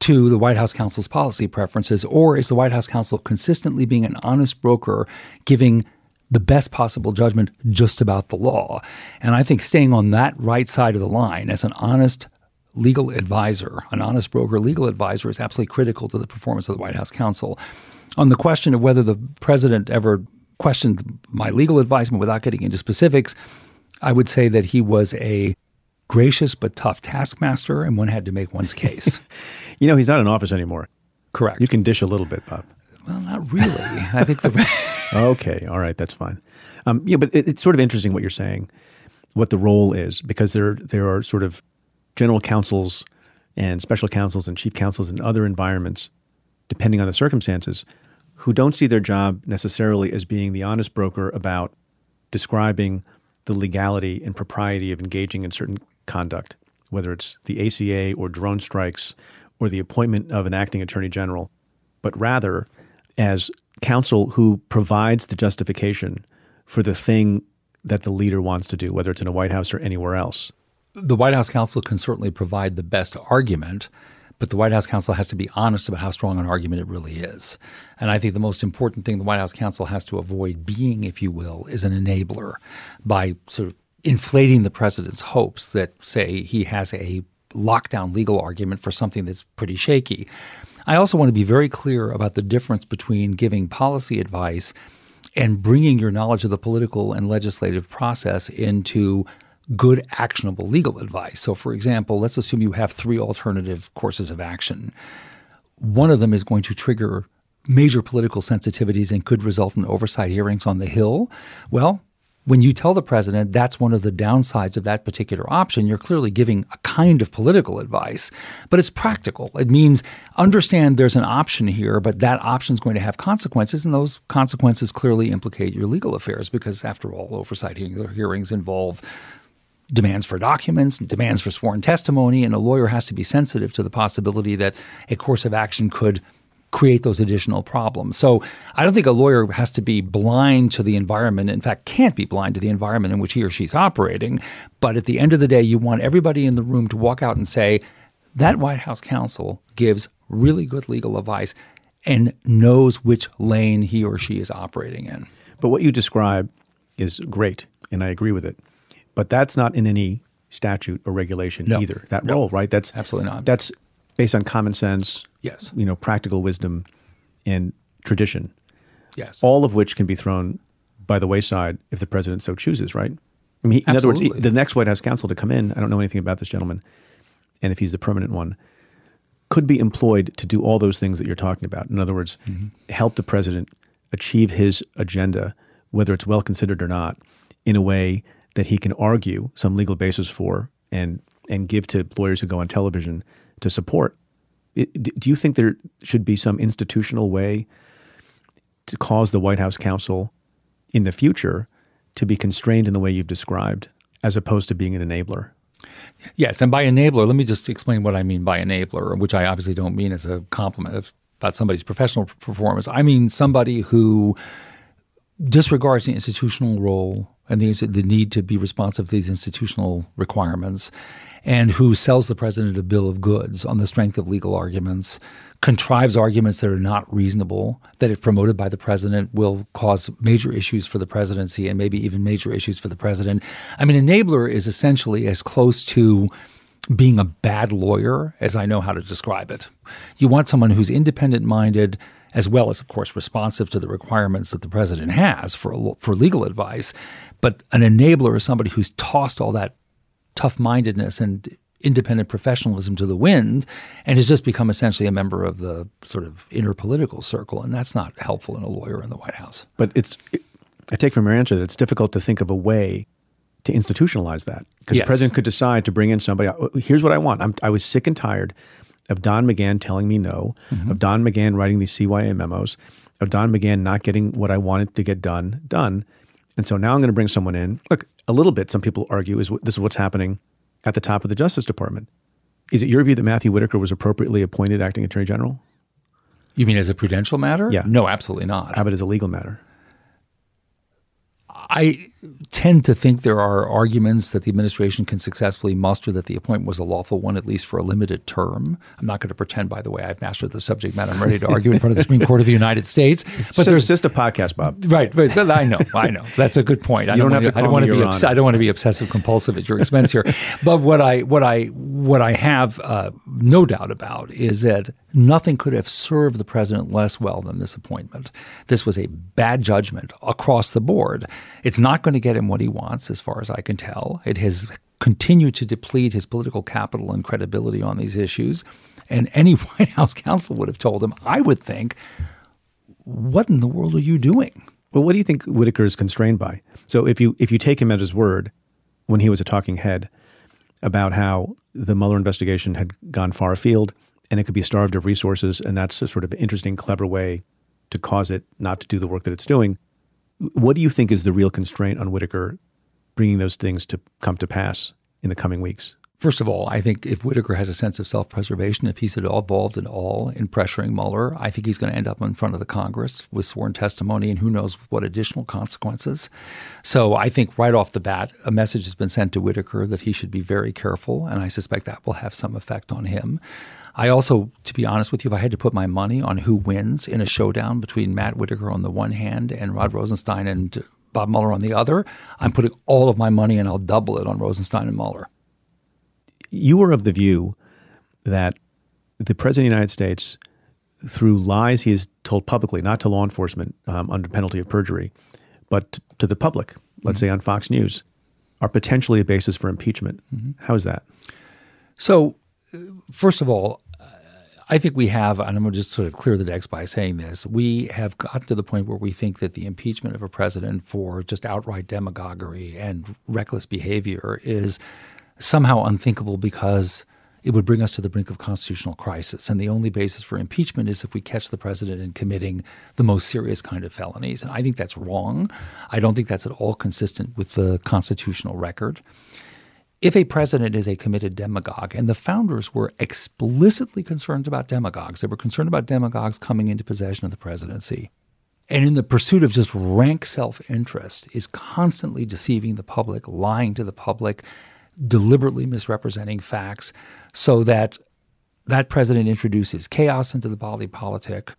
to the White House counsel's policy preferences, or is the White House counsel consistently being an honest broker, giving the best possible judgment just about the law? And I think staying on that right side of the line as an honest legal advisor, an honest broker legal advisor, is absolutely critical to the performance of the White House counsel. On the question of whether the president ever questioned my legal advice, but without getting into specifics, I would say that he was a gracious but tough taskmaster, and one had to make one's case. You know, he's not in office anymore. Correct. You can dish a little bit, Bob. Well, not really. I think okay. All right. That's fine. Yeah, but it's sort of interesting what you're saying, what the role is, because there are sort of general counsels and special counsels and chief counsels in other environments, depending on the circumstances, who don't see their job necessarily as being the honest broker about describing the legality and propriety of engaging in certain conduct, whether it's the ACA or drone strikes or the appointment of an acting attorney general, but rather as counsel who provides the justification for the thing that the leader wants to do, whether it's in a White House or anywhere else. The White House counsel can certainly provide the best argument, but the White House counsel has to be honest about how strong an argument it really is. And I think the most important thing the White House counsel has to avoid being, if you will, is an enabler, by sort of inflating the president's hopes that, say, he has a lockdown legal argument for something that's pretty shaky. I also want to be very clear about the difference between giving policy advice and bringing your knowledge of the political and legislative process into good actionable legal advice. So, for example, let's assume you have three alternative courses of action. One of them is going to trigger major political sensitivities and could result in oversight hearings on the Hill. Well, when you tell the president that's one of the downsides of that particular option, you're clearly giving a kind of political advice, but it's practical. It means understand there's an option here, but that option is going to have consequences, and those consequences clearly implicate your legal affairs, because after all, oversight hearings involve demands for documents, demands for sworn testimony, and a lawyer has to be sensitive to the possibility that a course of action could create those additional problems. So I don't think a lawyer has to be blind to the environment, in fact, can't be blind to the environment in which he or she's operating. But at the end of the day, you want everybody in the room to walk out and say, that White House counsel gives really good legal advice and knows which lane he or she is operating in. But what you describe is great, and I agree with it. But that's not in any statute or regulation either. That role, right? That's absolutely not. That's based on common sense, yes, you know, practical wisdom and tradition. Yes. All of which can be thrown by the wayside if the president so chooses, right? I mean, in other words, the next White House counsel to come in, I don't know anything about this gentleman, and if he's the permanent one, could be employed to do all those things that you're talking about. In other words, help the president achieve his agenda, whether it's well considered or not, in a way that he can argue some legal basis for and give to lawyers who go on television to support. Do you think there should be some institutional way to cause the White House counsel in the future to be constrained in the way you've described, as opposed to being an enabler? Yes, and by enabler, let me just explain what I mean by enabler, which I obviously don't mean as a compliment about somebody's professional performance. I mean somebody who disregards the institutional role and the need to be responsive to these institutional requirements, and who sells the president a bill of goods on the strength of legal arguments, contrives arguments that are not reasonable, that if promoted by the president will cause major issues for the presidency and maybe even major issues for the president. I mean, enabler is essentially as close to being a bad lawyer, as I know how to describe it. You want someone who's independent-minded, as well as, of course, responsive to the requirements that the president has for legal advice. But an enabler is somebody who's tossed all that tough-mindedness and independent professionalism to the wind and has just become essentially a member of the sort of inner political circle. And that's not helpful in a lawyer in the White House. But I take from your answer that it's difficult to think of a way to institutionalize that, because the president could decide to bring in somebody. Here's what I want. I was sick and tired of Don McGahn telling me no, of Don McGahn writing these CYA memos, of Don McGahn not getting what I wanted to get done. And so now I'm going to bring someone in. Look, a little bit, some people argue, this is what's happening at the top of the Justice Department. Is it your view that Matthew Whitaker was appropriately appointed acting attorney general? You mean as a prudential matter? Yeah. No, absolutely not. How about as a legal matter? I tend to think there are arguments that the administration can successfully muster that the appointment was a lawful one, at least for a limited term. I'm not going to pretend, by the way, I've mastered the subject matter. I'm ready to argue in front of the Supreme Court of the United States. There's just a podcast, Bob. Right. I know. That's a good point. I don't want to be obsessive compulsive at your expense here. But what I have no doubt about is that nothing could have served the president less well than this appointment. This was a bad judgment across the board. It's not going to get him what he wants, as far as I can tell. It has continued to deplete his political capital and credibility on these issues. And any White House counsel would have told him, I would think, what in the world are you doing? Well, what do you think Whitaker is constrained by? So if you take him at his word, when he was a talking head about how the Mueller investigation had gone far afield and it could be starved of resources, and that's a sort of interesting, clever way to cause it not to do the work that it's doing, what do you think is the real constraint on Whitaker bringing those things to come to pass in the coming weeks? First of all, I think if Whitaker has a sense of self-preservation, if he's at all involved at all in pressuring Mueller, I think he's going to end up in front of the Congress with sworn testimony and who knows what additional consequences. So I think right off the bat, a message has been sent to Whitaker that he should be very careful, and I suspect that will have some effect on him. I also, to be honest with you, if I had to put my money on who wins in a showdown between Matt Whitaker on the one hand and Rod Rosenstein and Bob Mueller on the other, I'm putting all of my money, and I'll double it, on Rosenstein and Mueller. You were of the view that the president of the United States, through lies he has told publicly, not to law enforcement under penalty of perjury, but to the public, let's say on Fox News, are potentially a basis for impeachment. How is that? So, first of all, I think we have, and I'm going to just sort of clear the decks by saying this, we have gotten to the point where we think that the impeachment of a president for just outright demagoguery and reckless behavior is somehow unthinkable because it would bring us to the brink of constitutional crisis. And the only basis for impeachment is if we catch the president in committing the most serious kind of felonies. And I think that's wrong. I don't think that's at all consistent with the constitutional record. If a president is a committed demagogue, and the founders were explicitly concerned about demagogues, they were concerned about demagogues coming into possession of the presidency, and in the pursuit of just rank self-interest is constantly deceiving the public, lying to the public, deliberately misrepresenting facts so that that president introduces chaos into the body politic,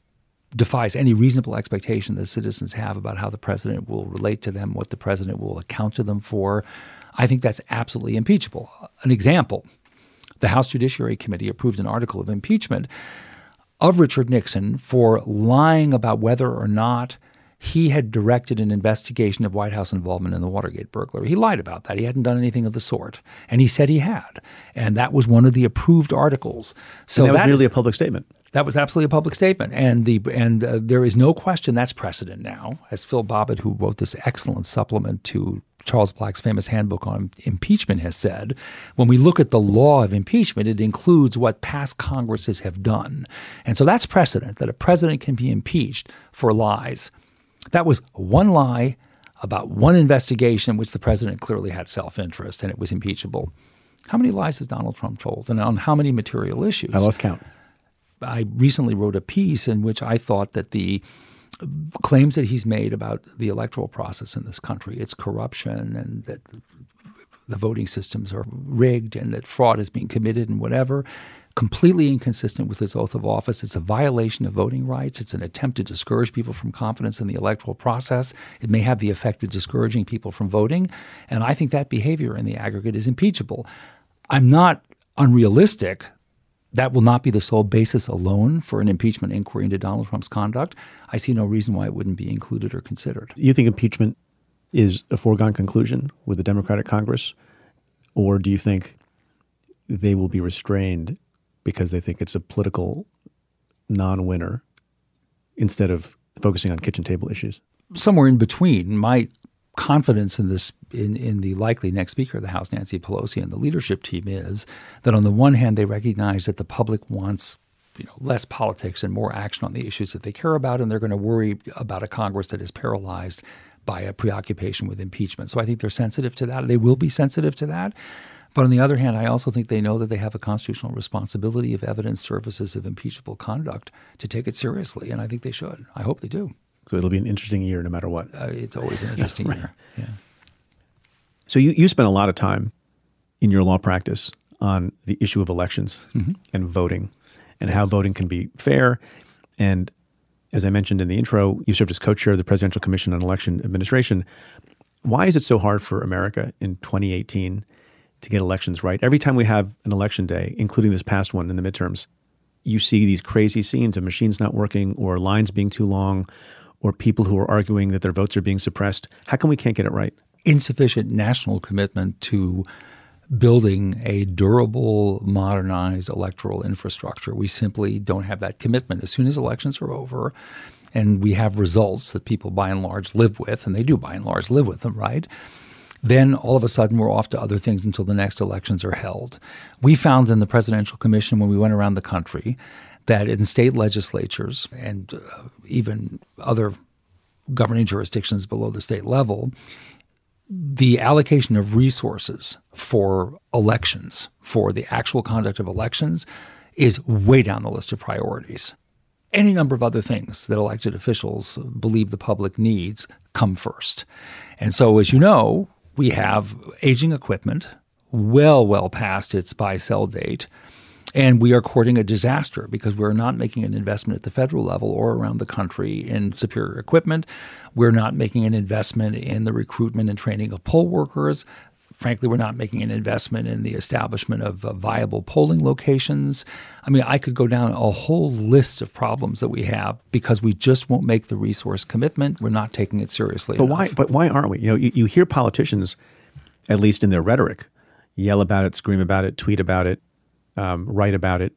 defies any reasonable expectation that citizens have about how the president will relate to them, what the president will account to them for. I think that's absolutely impeachable. An example, the House Judiciary Committee approved an article of impeachment of Richard Nixon for lying about whether or not he had directed an investigation of White House involvement in the Watergate burglary. He lied about that. He hadn't done anything of the sort. And he said he had. And that was one of the approved articles. So and that was merely a public statement. That was absolutely a public statement. And there is no question that's precedent now. As Phil Bobbitt, who wrote this excellent supplement to Charles Black's famous handbook on impeachment, has said, when we look at the law of impeachment, it includes what past Congresses have done. And so that's precedent, that a president can be impeached for lies. That was one lie about one investigation in which the president clearly had self-interest, and it was impeachable. How many lies has Donald Trump told, and on how many material issues? I lost count. I recently wrote a piece in which I thought that the claims that he's made about the electoral process in this country, its corruption, and that the voting systems are rigged and that fraud is being committed and whatever, completely inconsistent with his oath of office. It's a violation of voting rights. It's an attempt to discourage people from confidence in the electoral process. It may have the effect of discouraging people from voting. And I think that behavior in the aggregate is impeachable. I'm not unrealistic, that will not be the sole basis alone for an impeachment inquiry into Donald Trump's conduct. I see no reason why it wouldn't be included or considered. You think impeachment is a foregone conclusion with the Democratic Congress, or do you think they will be restrained because they think it's a political non-winner instead of focusing on kitchen table issues? Somewhere in between. My confidence in this, in the likely next Speaker of the House, Nancy Pelosi, and the leadership team is that on the one hand, they recognize that the public wants less politics and more action on the issues that they care about, and they're going to worry about a Congress that is paralyzed by a preoccupation with impeachment. So I think they're sensitive to that. They will be sensitive to that. But on the other hand, I also think they know that they have a constitutional responsibility if evidence surfaces of impeachable conduct to take it seriously, and I think they should. I hope they do. So it'll be an interesting year no matter what. It's always an interesting year. Yeah. So you spent a lot of time in your law practice on the issue of elections and voting and how voting can be fair. And as I mentioned in the intro, you served as co-chair of the Presidential Commission on Election Administration. Why is it so hard for America in 2018 to get elections right? Every time we have an election day, including this past one in the midterms, you see these crazy scenes of machines not working or lines being too long or people who are arguing that their votes are being suppressed. How come we can't get it right? Insufficient national commitment to building a durable, modernized electoral infrastructure. We simply don't have that commitment. As soon as elections are over and we have results that people by and large live with, and they do by and large live with them, right? Then all of a sudden we're off to other things until the next elections are held. We found in the Presidential Commission when we went around the country that in state legislatures and even other governing jurisdictions below the state level, the allocation of resources for elections, for the actual conduct of elections, is way down the list of priorities. Any number of other things that elected officials believe the public needs come first. And so, as you know, we have aging equipment well past its buy-sell date. And we are courting a disaster because we're not making an investment at the federal level or around the country in superior equipment. We're not making an investment in the recruitment and training of poll workers. Frankly, we're not making an investment in the establishment of viable polling locations. I mean, I could go down a whole list of problems that we have because we just won't make the resource commitment. We're not taking it seriously enough. But why aren't we? You hear politicians, at least in their rhetoric, yell about it, scream about it, tweet about it, write about it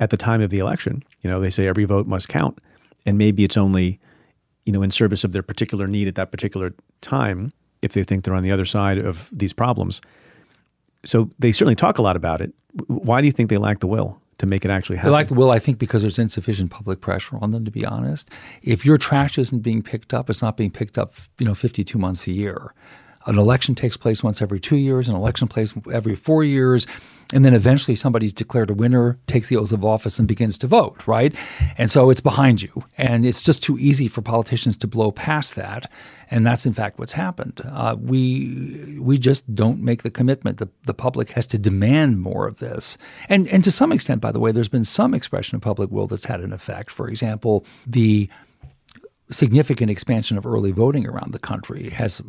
at the time of the election. They say every vote must count, and maybe it's only, in service of their particular need at that particular time if they think they're on the other side of these problems. So they certainly talk a lot about it. Why do you think they lack the will to make it actually happen? They lack the will, I think, because there's insufficient public pressure on them, to be honest. If your trash isn't being picked up, it's not being picked up, 52 months a year. An election takes place once every 2 years, an election plays every 4 years, and then eventually somebody's declared a winner, takes the oath of office, and begins to vote, right? And so it's behind you. And it's just too easy for politicians to blow past that, and that's in fact what's happened. We just don't make the commitment. The public has to demand more of this. And to some extent, by the way, there's been some expression of public will that's had an effect. For example, the significant expansion of early voting around the country has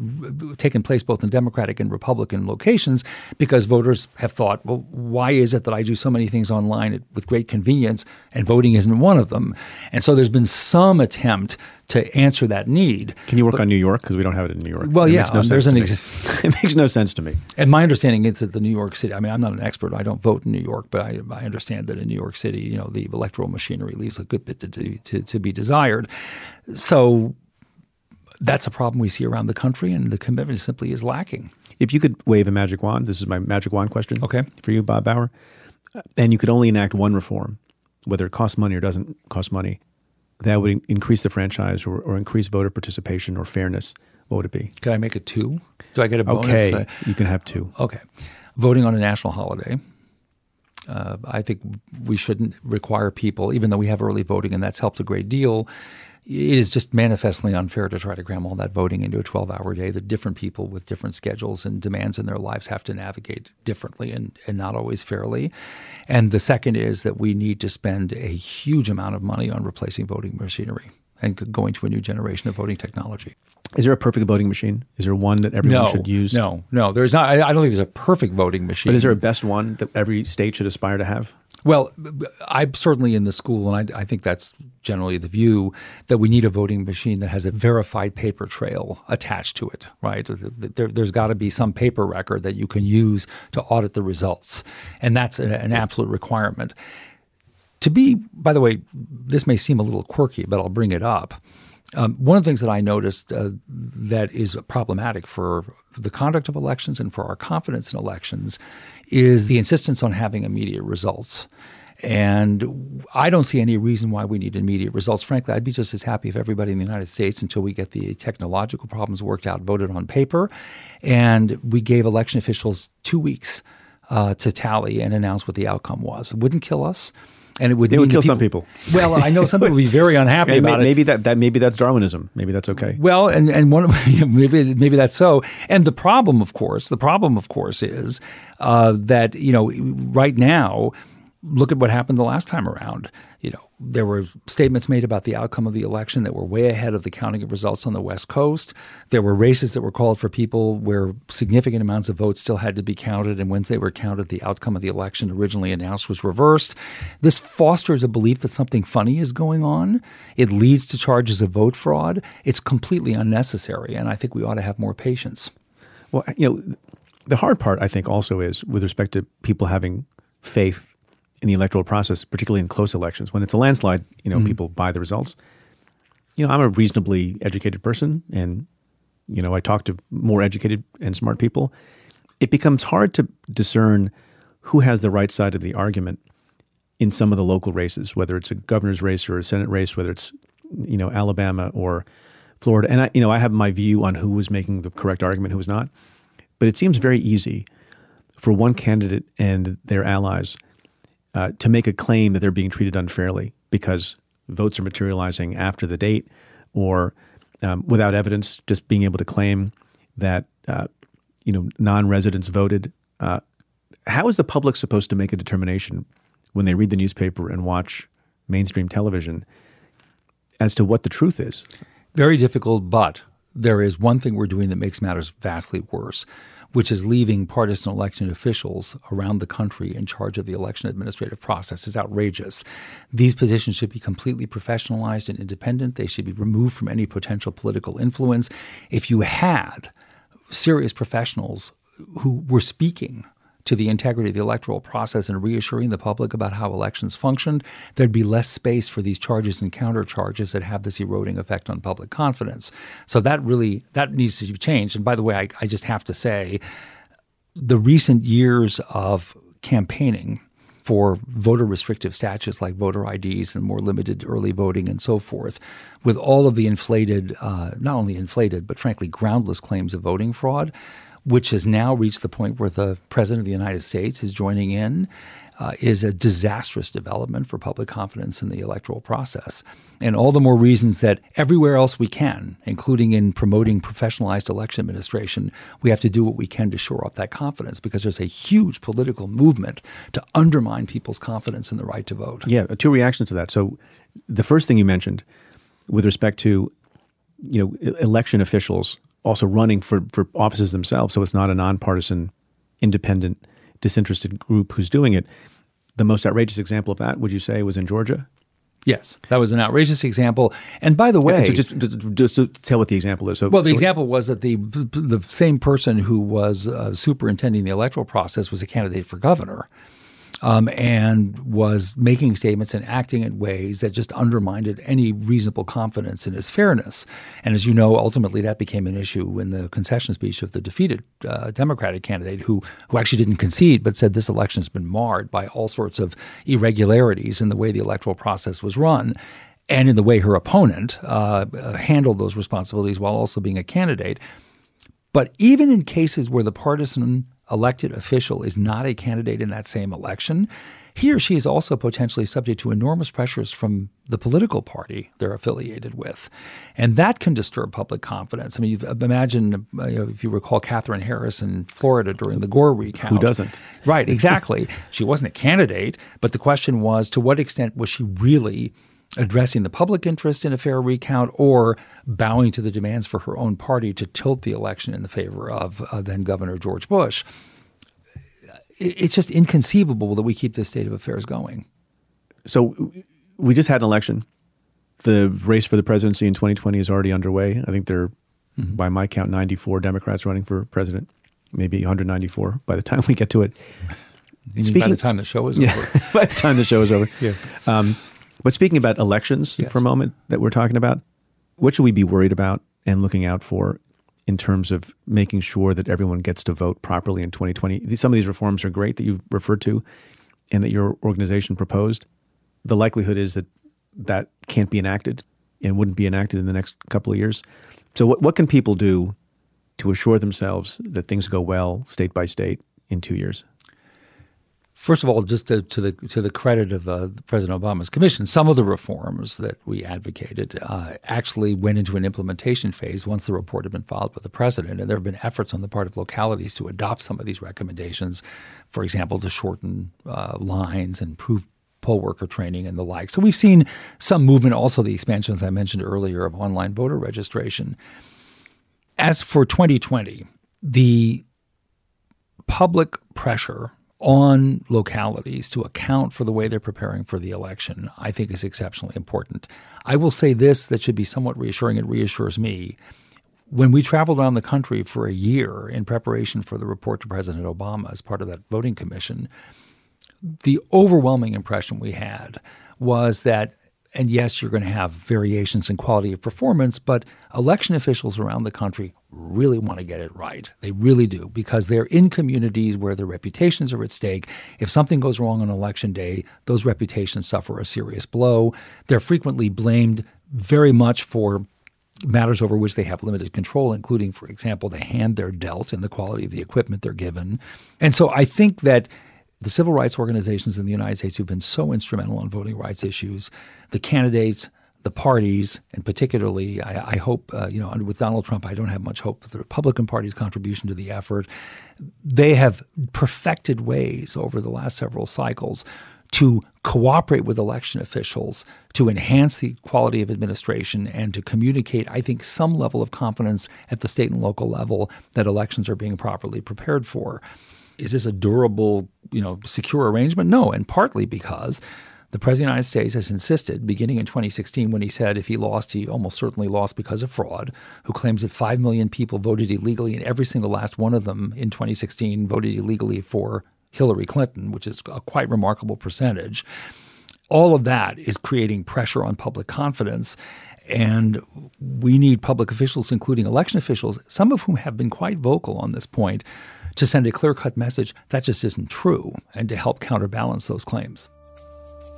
taken place both in Democratic and Republican locations because voters have thought, well, why is it that I do so many things online with great convenience and voting isn't one of them? And so there's been some attempt to answer that need. Can you work on New York? Because we don't have it in New York. Well, it makes no sense to me. It makes no sense to me. And my understanding is that the New York City, I mean, I'm not an expert. I don't vote in New York, but I understand that in New York City, the electoral machinery leaves a good bit to be desired. So that's a problem we see around the country, and the commitment simply is lacking. If you could wave a magic wand, this is my magic wand question for you, Bob Bauer, and you could only enact one reform, whether it costs money or doesn't cost money, that would increase the franchise or increase voter participation or fairness, what would it be? Can I make it two? Do I get a bonus? Okay, you can have two. Okay. Voting on a national holiday. I think we shouldn't require people, even though we have early voting and that's helped a great deal, it is just manifestly unfair to try to cram all that voting into a 12-hour day that different people with different schedules and demands in their lives have to navigate differently and not always fairly. And the second is that we need to spend a huge amount of money on replacing voting machinery. and could go into a new generation of voting technology. Is there a perfect voting machine? Is there one that everyone should use? No, there's not. I don't think there's a perfect voting machine. But is there a best one that every state should aspire to have? Well, I'm certainly in the school, and I think that's generally the view, that we need a voting machine that has a verified paper trail attached to it, right? There's got to be some paper record that you can use to audit the results, and that's an absolute requirement. To be, by the way, this may seem a little quirky, but I'll bring it up. One of the things that I noticed that is problematic for the conduct of elections and for our confidence in elections is the insistence on having immediate results. And I don't see any reason why we need immediate results. Frankly, I'd be just as happy if everybody in the United States, until we get the technological problems worked out, voted on paper. And we gave election officials 2 weeks to tally and announce what the outcome was. It wouldn't kill us. And it would kill some people. Well, I know some people would be very unhappy about it. Maybe that's Darwinism. Maybe that's okay. Well, and one of, maybe that's so. And the problem, of course, is that right now, look at what happened the last time around. There were statements made about the outcome of the election that were way ahead of the counting of results on the West Coast. There were races that were called for people where significant amounts of votes still had to be counted, and once they were counted, the outcome of the election originally announced was reversed. This fosters a belief that something funny is going on. It leads to charges of vote fraud. It's completely unnecessary, and I think we ought to have more patience. Well, the hard part, I think, also is with respect to people having faith in the electoral process, particularly in close elections. When it's a landslide, people buy the results. I'm a reasonably educated person, and I talk to more educated and smart people. It becomes hard to discern who has the right side of the argument in some of the local races, whether it's a governor's race or a Senate race, whether it's Alabama or Florida. And I have my view on who was making the correct argument, who was not. But it seems very easy for one candidate and their allies to make a claim that they're being treated unfairly because votes are materializing after the date, or without evidence, just being able to claim that non-residents voted. How is the public supposed to make a determination when they read the newspaper and watch mainstream television as to what the truth is? Very difficult, but there is one thing we're doing that makes matters vastly worse, which is leaving partisan election officials around the country in charge of the election administrative process. Is outrageous. These positions should be completely professionalized and independent. They should be removed from any potential political influence. If you had serious professionals who were speaking to the integrity of the electoral process and reassuring the public about how elections functioned, there'd be less space for these charges and countercharges that have this eroding effect on public confidence. So that needs to be changed. And by the way, I just have to say, the recent years of campaigning for voter restrictive statutes like voter IDs and more limited early voting and so forth, with all of the not only inflated, but frankly groundless claims of voting fraud, which has now reached the point where the president of the United States is joining in, is a disastrous development for public confidence in the electoral process. And all the more reasons that everywhere else we can, including in promoting professionalized election administration, we have to do what we can to shore up that confidence, because there's a huge political movement to undermine people's confidence in the right to vote. Yeah, two reactions to that. So the first thing you mentioned with respect to election officials also running for offices themselves, so it's not a nonpartisan, independent, disinterested group who's doing it. The most outrageous example of that, would you say, was in Georgia? Yes, that was an outrageous example. And by the way— Just to tell what the example is. So, the example was that the same person who was superintending the electoral process was a candidate for governor. And was making statements and acting in ways that just undermined any reasonable confidence in his fairness. And as you know, ultimately that became an issue in the concession speech of the defeated Democratic candidate who actually didn't concede but said this election has been marred by all sorts of irregularities in the way the electoral process was run and in the way her opponent handled those responsibilities while also being a candidate. But even in cases where the partisan elected official is not a candidate in that same election, he or she is also potentially subject to enormous pressures from the political party they're affiliated with. And that can disturb public confidence. I mean, imagine, if you recall, Katherine Harris in Florida during the Gore recount. Who doesn't? Right, exactly. She wasn't a candidate, but the question was, to what extent was she really addressing the public interest in a fair recount, or bowing to the demands for her own party to tilt the election in the favor of then-Governor George Bush. It's just inconceivable that we keep this state of affairs going. So we just had an election. The race for the presidency in 2020 is already underway. I think there are, by my count, 94 Democrats running for president, maybe 194 by the time we get to it. By the time the show is over. By the time the show is over. Yeah. But speaking about elections for a moment that we're talking about, what should we be worried about and looking out for in terms of making sure that everyone gets to vote properly in 2020? Some of these reforms are great that you referred to and that your organization proposed. The likelihood is that that can't be enacted and wouldn't be enacted in the next couple of years. So what can people do to assure themselves that things go well state by state in 2 years? First of all, just to the credit of President Obama's commission, some of the reforms that we advocated actually went into an implementation phase once the report had been filed with the president. And there have been efforts on the part of localities to adopt some of these recommendations, for example, to shorten lines and improve poll worker training and the like. So we've seen some movement, also the expansions I mentioned earlier of online voter registration. As for 2020, the public pressure on localities to account for the way they're preparing for the election, I think is exceptionally important. I will say this, that should be somewhat reassuring. It reassures me. When we traveled around the country for a year in preparation for the report to President Obama as part of that voting commission, the overwhelming impression we had was that, and yes, you're going to have variations in quality of performance, but election officials around the country really want to get it right. They really do, because they're in communities where their reputations are at stake. If something goes wrong on election day, those reputations suffer a serious blow. They're frequently blamed very much for matters over which they have limited control, including, for example, the hand they're dealt and the quality of the equipment they're given. And so I think that the civil rights organizations in the United States who've been so instrumental on voting rights issues, the candidates, the parties, and particularly, I hope, with Donald Trump, I don't have much hope for the Republican Party's contribution to the effort. They have perfected ways over the last several cycles to cooperate with election officials, to enhance the quality of administration, and to communicate, I think, some level of confidence at the state and local level that elections are being properly prepared for. Is this a durable, secure arrangement? No, and partly because the President of the United States has insisted, beginning in 2016 when he said if he lost, he almost certainly lost because of fraud, who claims that 5 million people voted illegally, and every single last one of them in 2016 voted illegally for Hillary Clinton, which is a quite remarkable percentage. All of that is creating pressure on public confidence. And we need public officials, including election officials, some of whom have been quite vocal on this point, to send a clear-cut message that just isn't true and to help counterbalance those claims.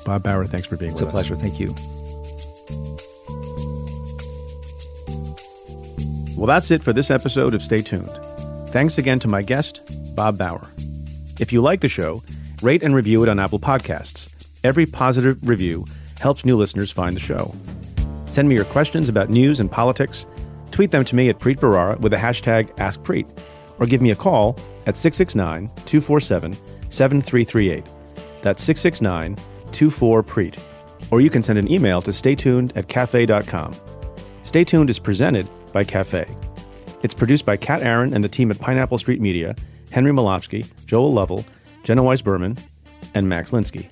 Bob Bauer, thanks for being with us. It's a pleasure. Thank you. Well, that's it for this episode of Stay Tuned. Thanks again to my guest, Bob Bauer. If you like the show, rate and review it on Apple Podcasts. Every positive review helps new listeners find the show. Send me your questions about news and politics. Tweet them to me at Preet Bharara with the hashtag AskPreet, or give me a call at 669-247-7338. That's 669-24-PREET. Or you can send an email to staytuned@cafe.com. Stay Tuned is presented by Cafe. It's produced by Kat Aaron and the team at Pineapple Street Media, Henry Malofsky, Joel Lovell, Jenna Weiss-Berman, and Max Linsky.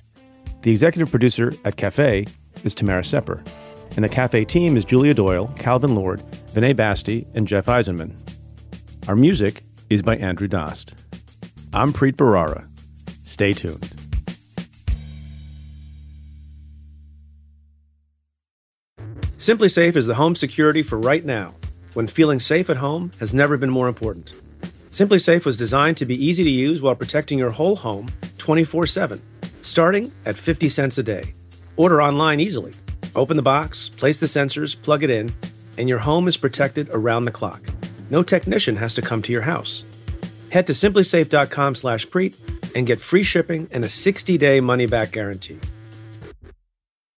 The executive producer at Cafe is Tamara Sepper. And the Cafe team is Julia Doyle, Calvin Lord, Vinay Basti, and Jeff Eisenman. Our music is by Andrew Dost. I'm Preet Bharara. Stay tuned. SimpliSafe is the home security for right now, when feeling safe at home has never been more important. SimpliSafe was designed to be easy to use while protecting your whole home 24/7, starting at 50 cents a day. Order online easily. Open the box, place the sensors, plug it in, and your home is protected around the clock. No technician has to come to your house. Head to simplisafe.com/preet and get free shipping and a 60-day money-back guarantee.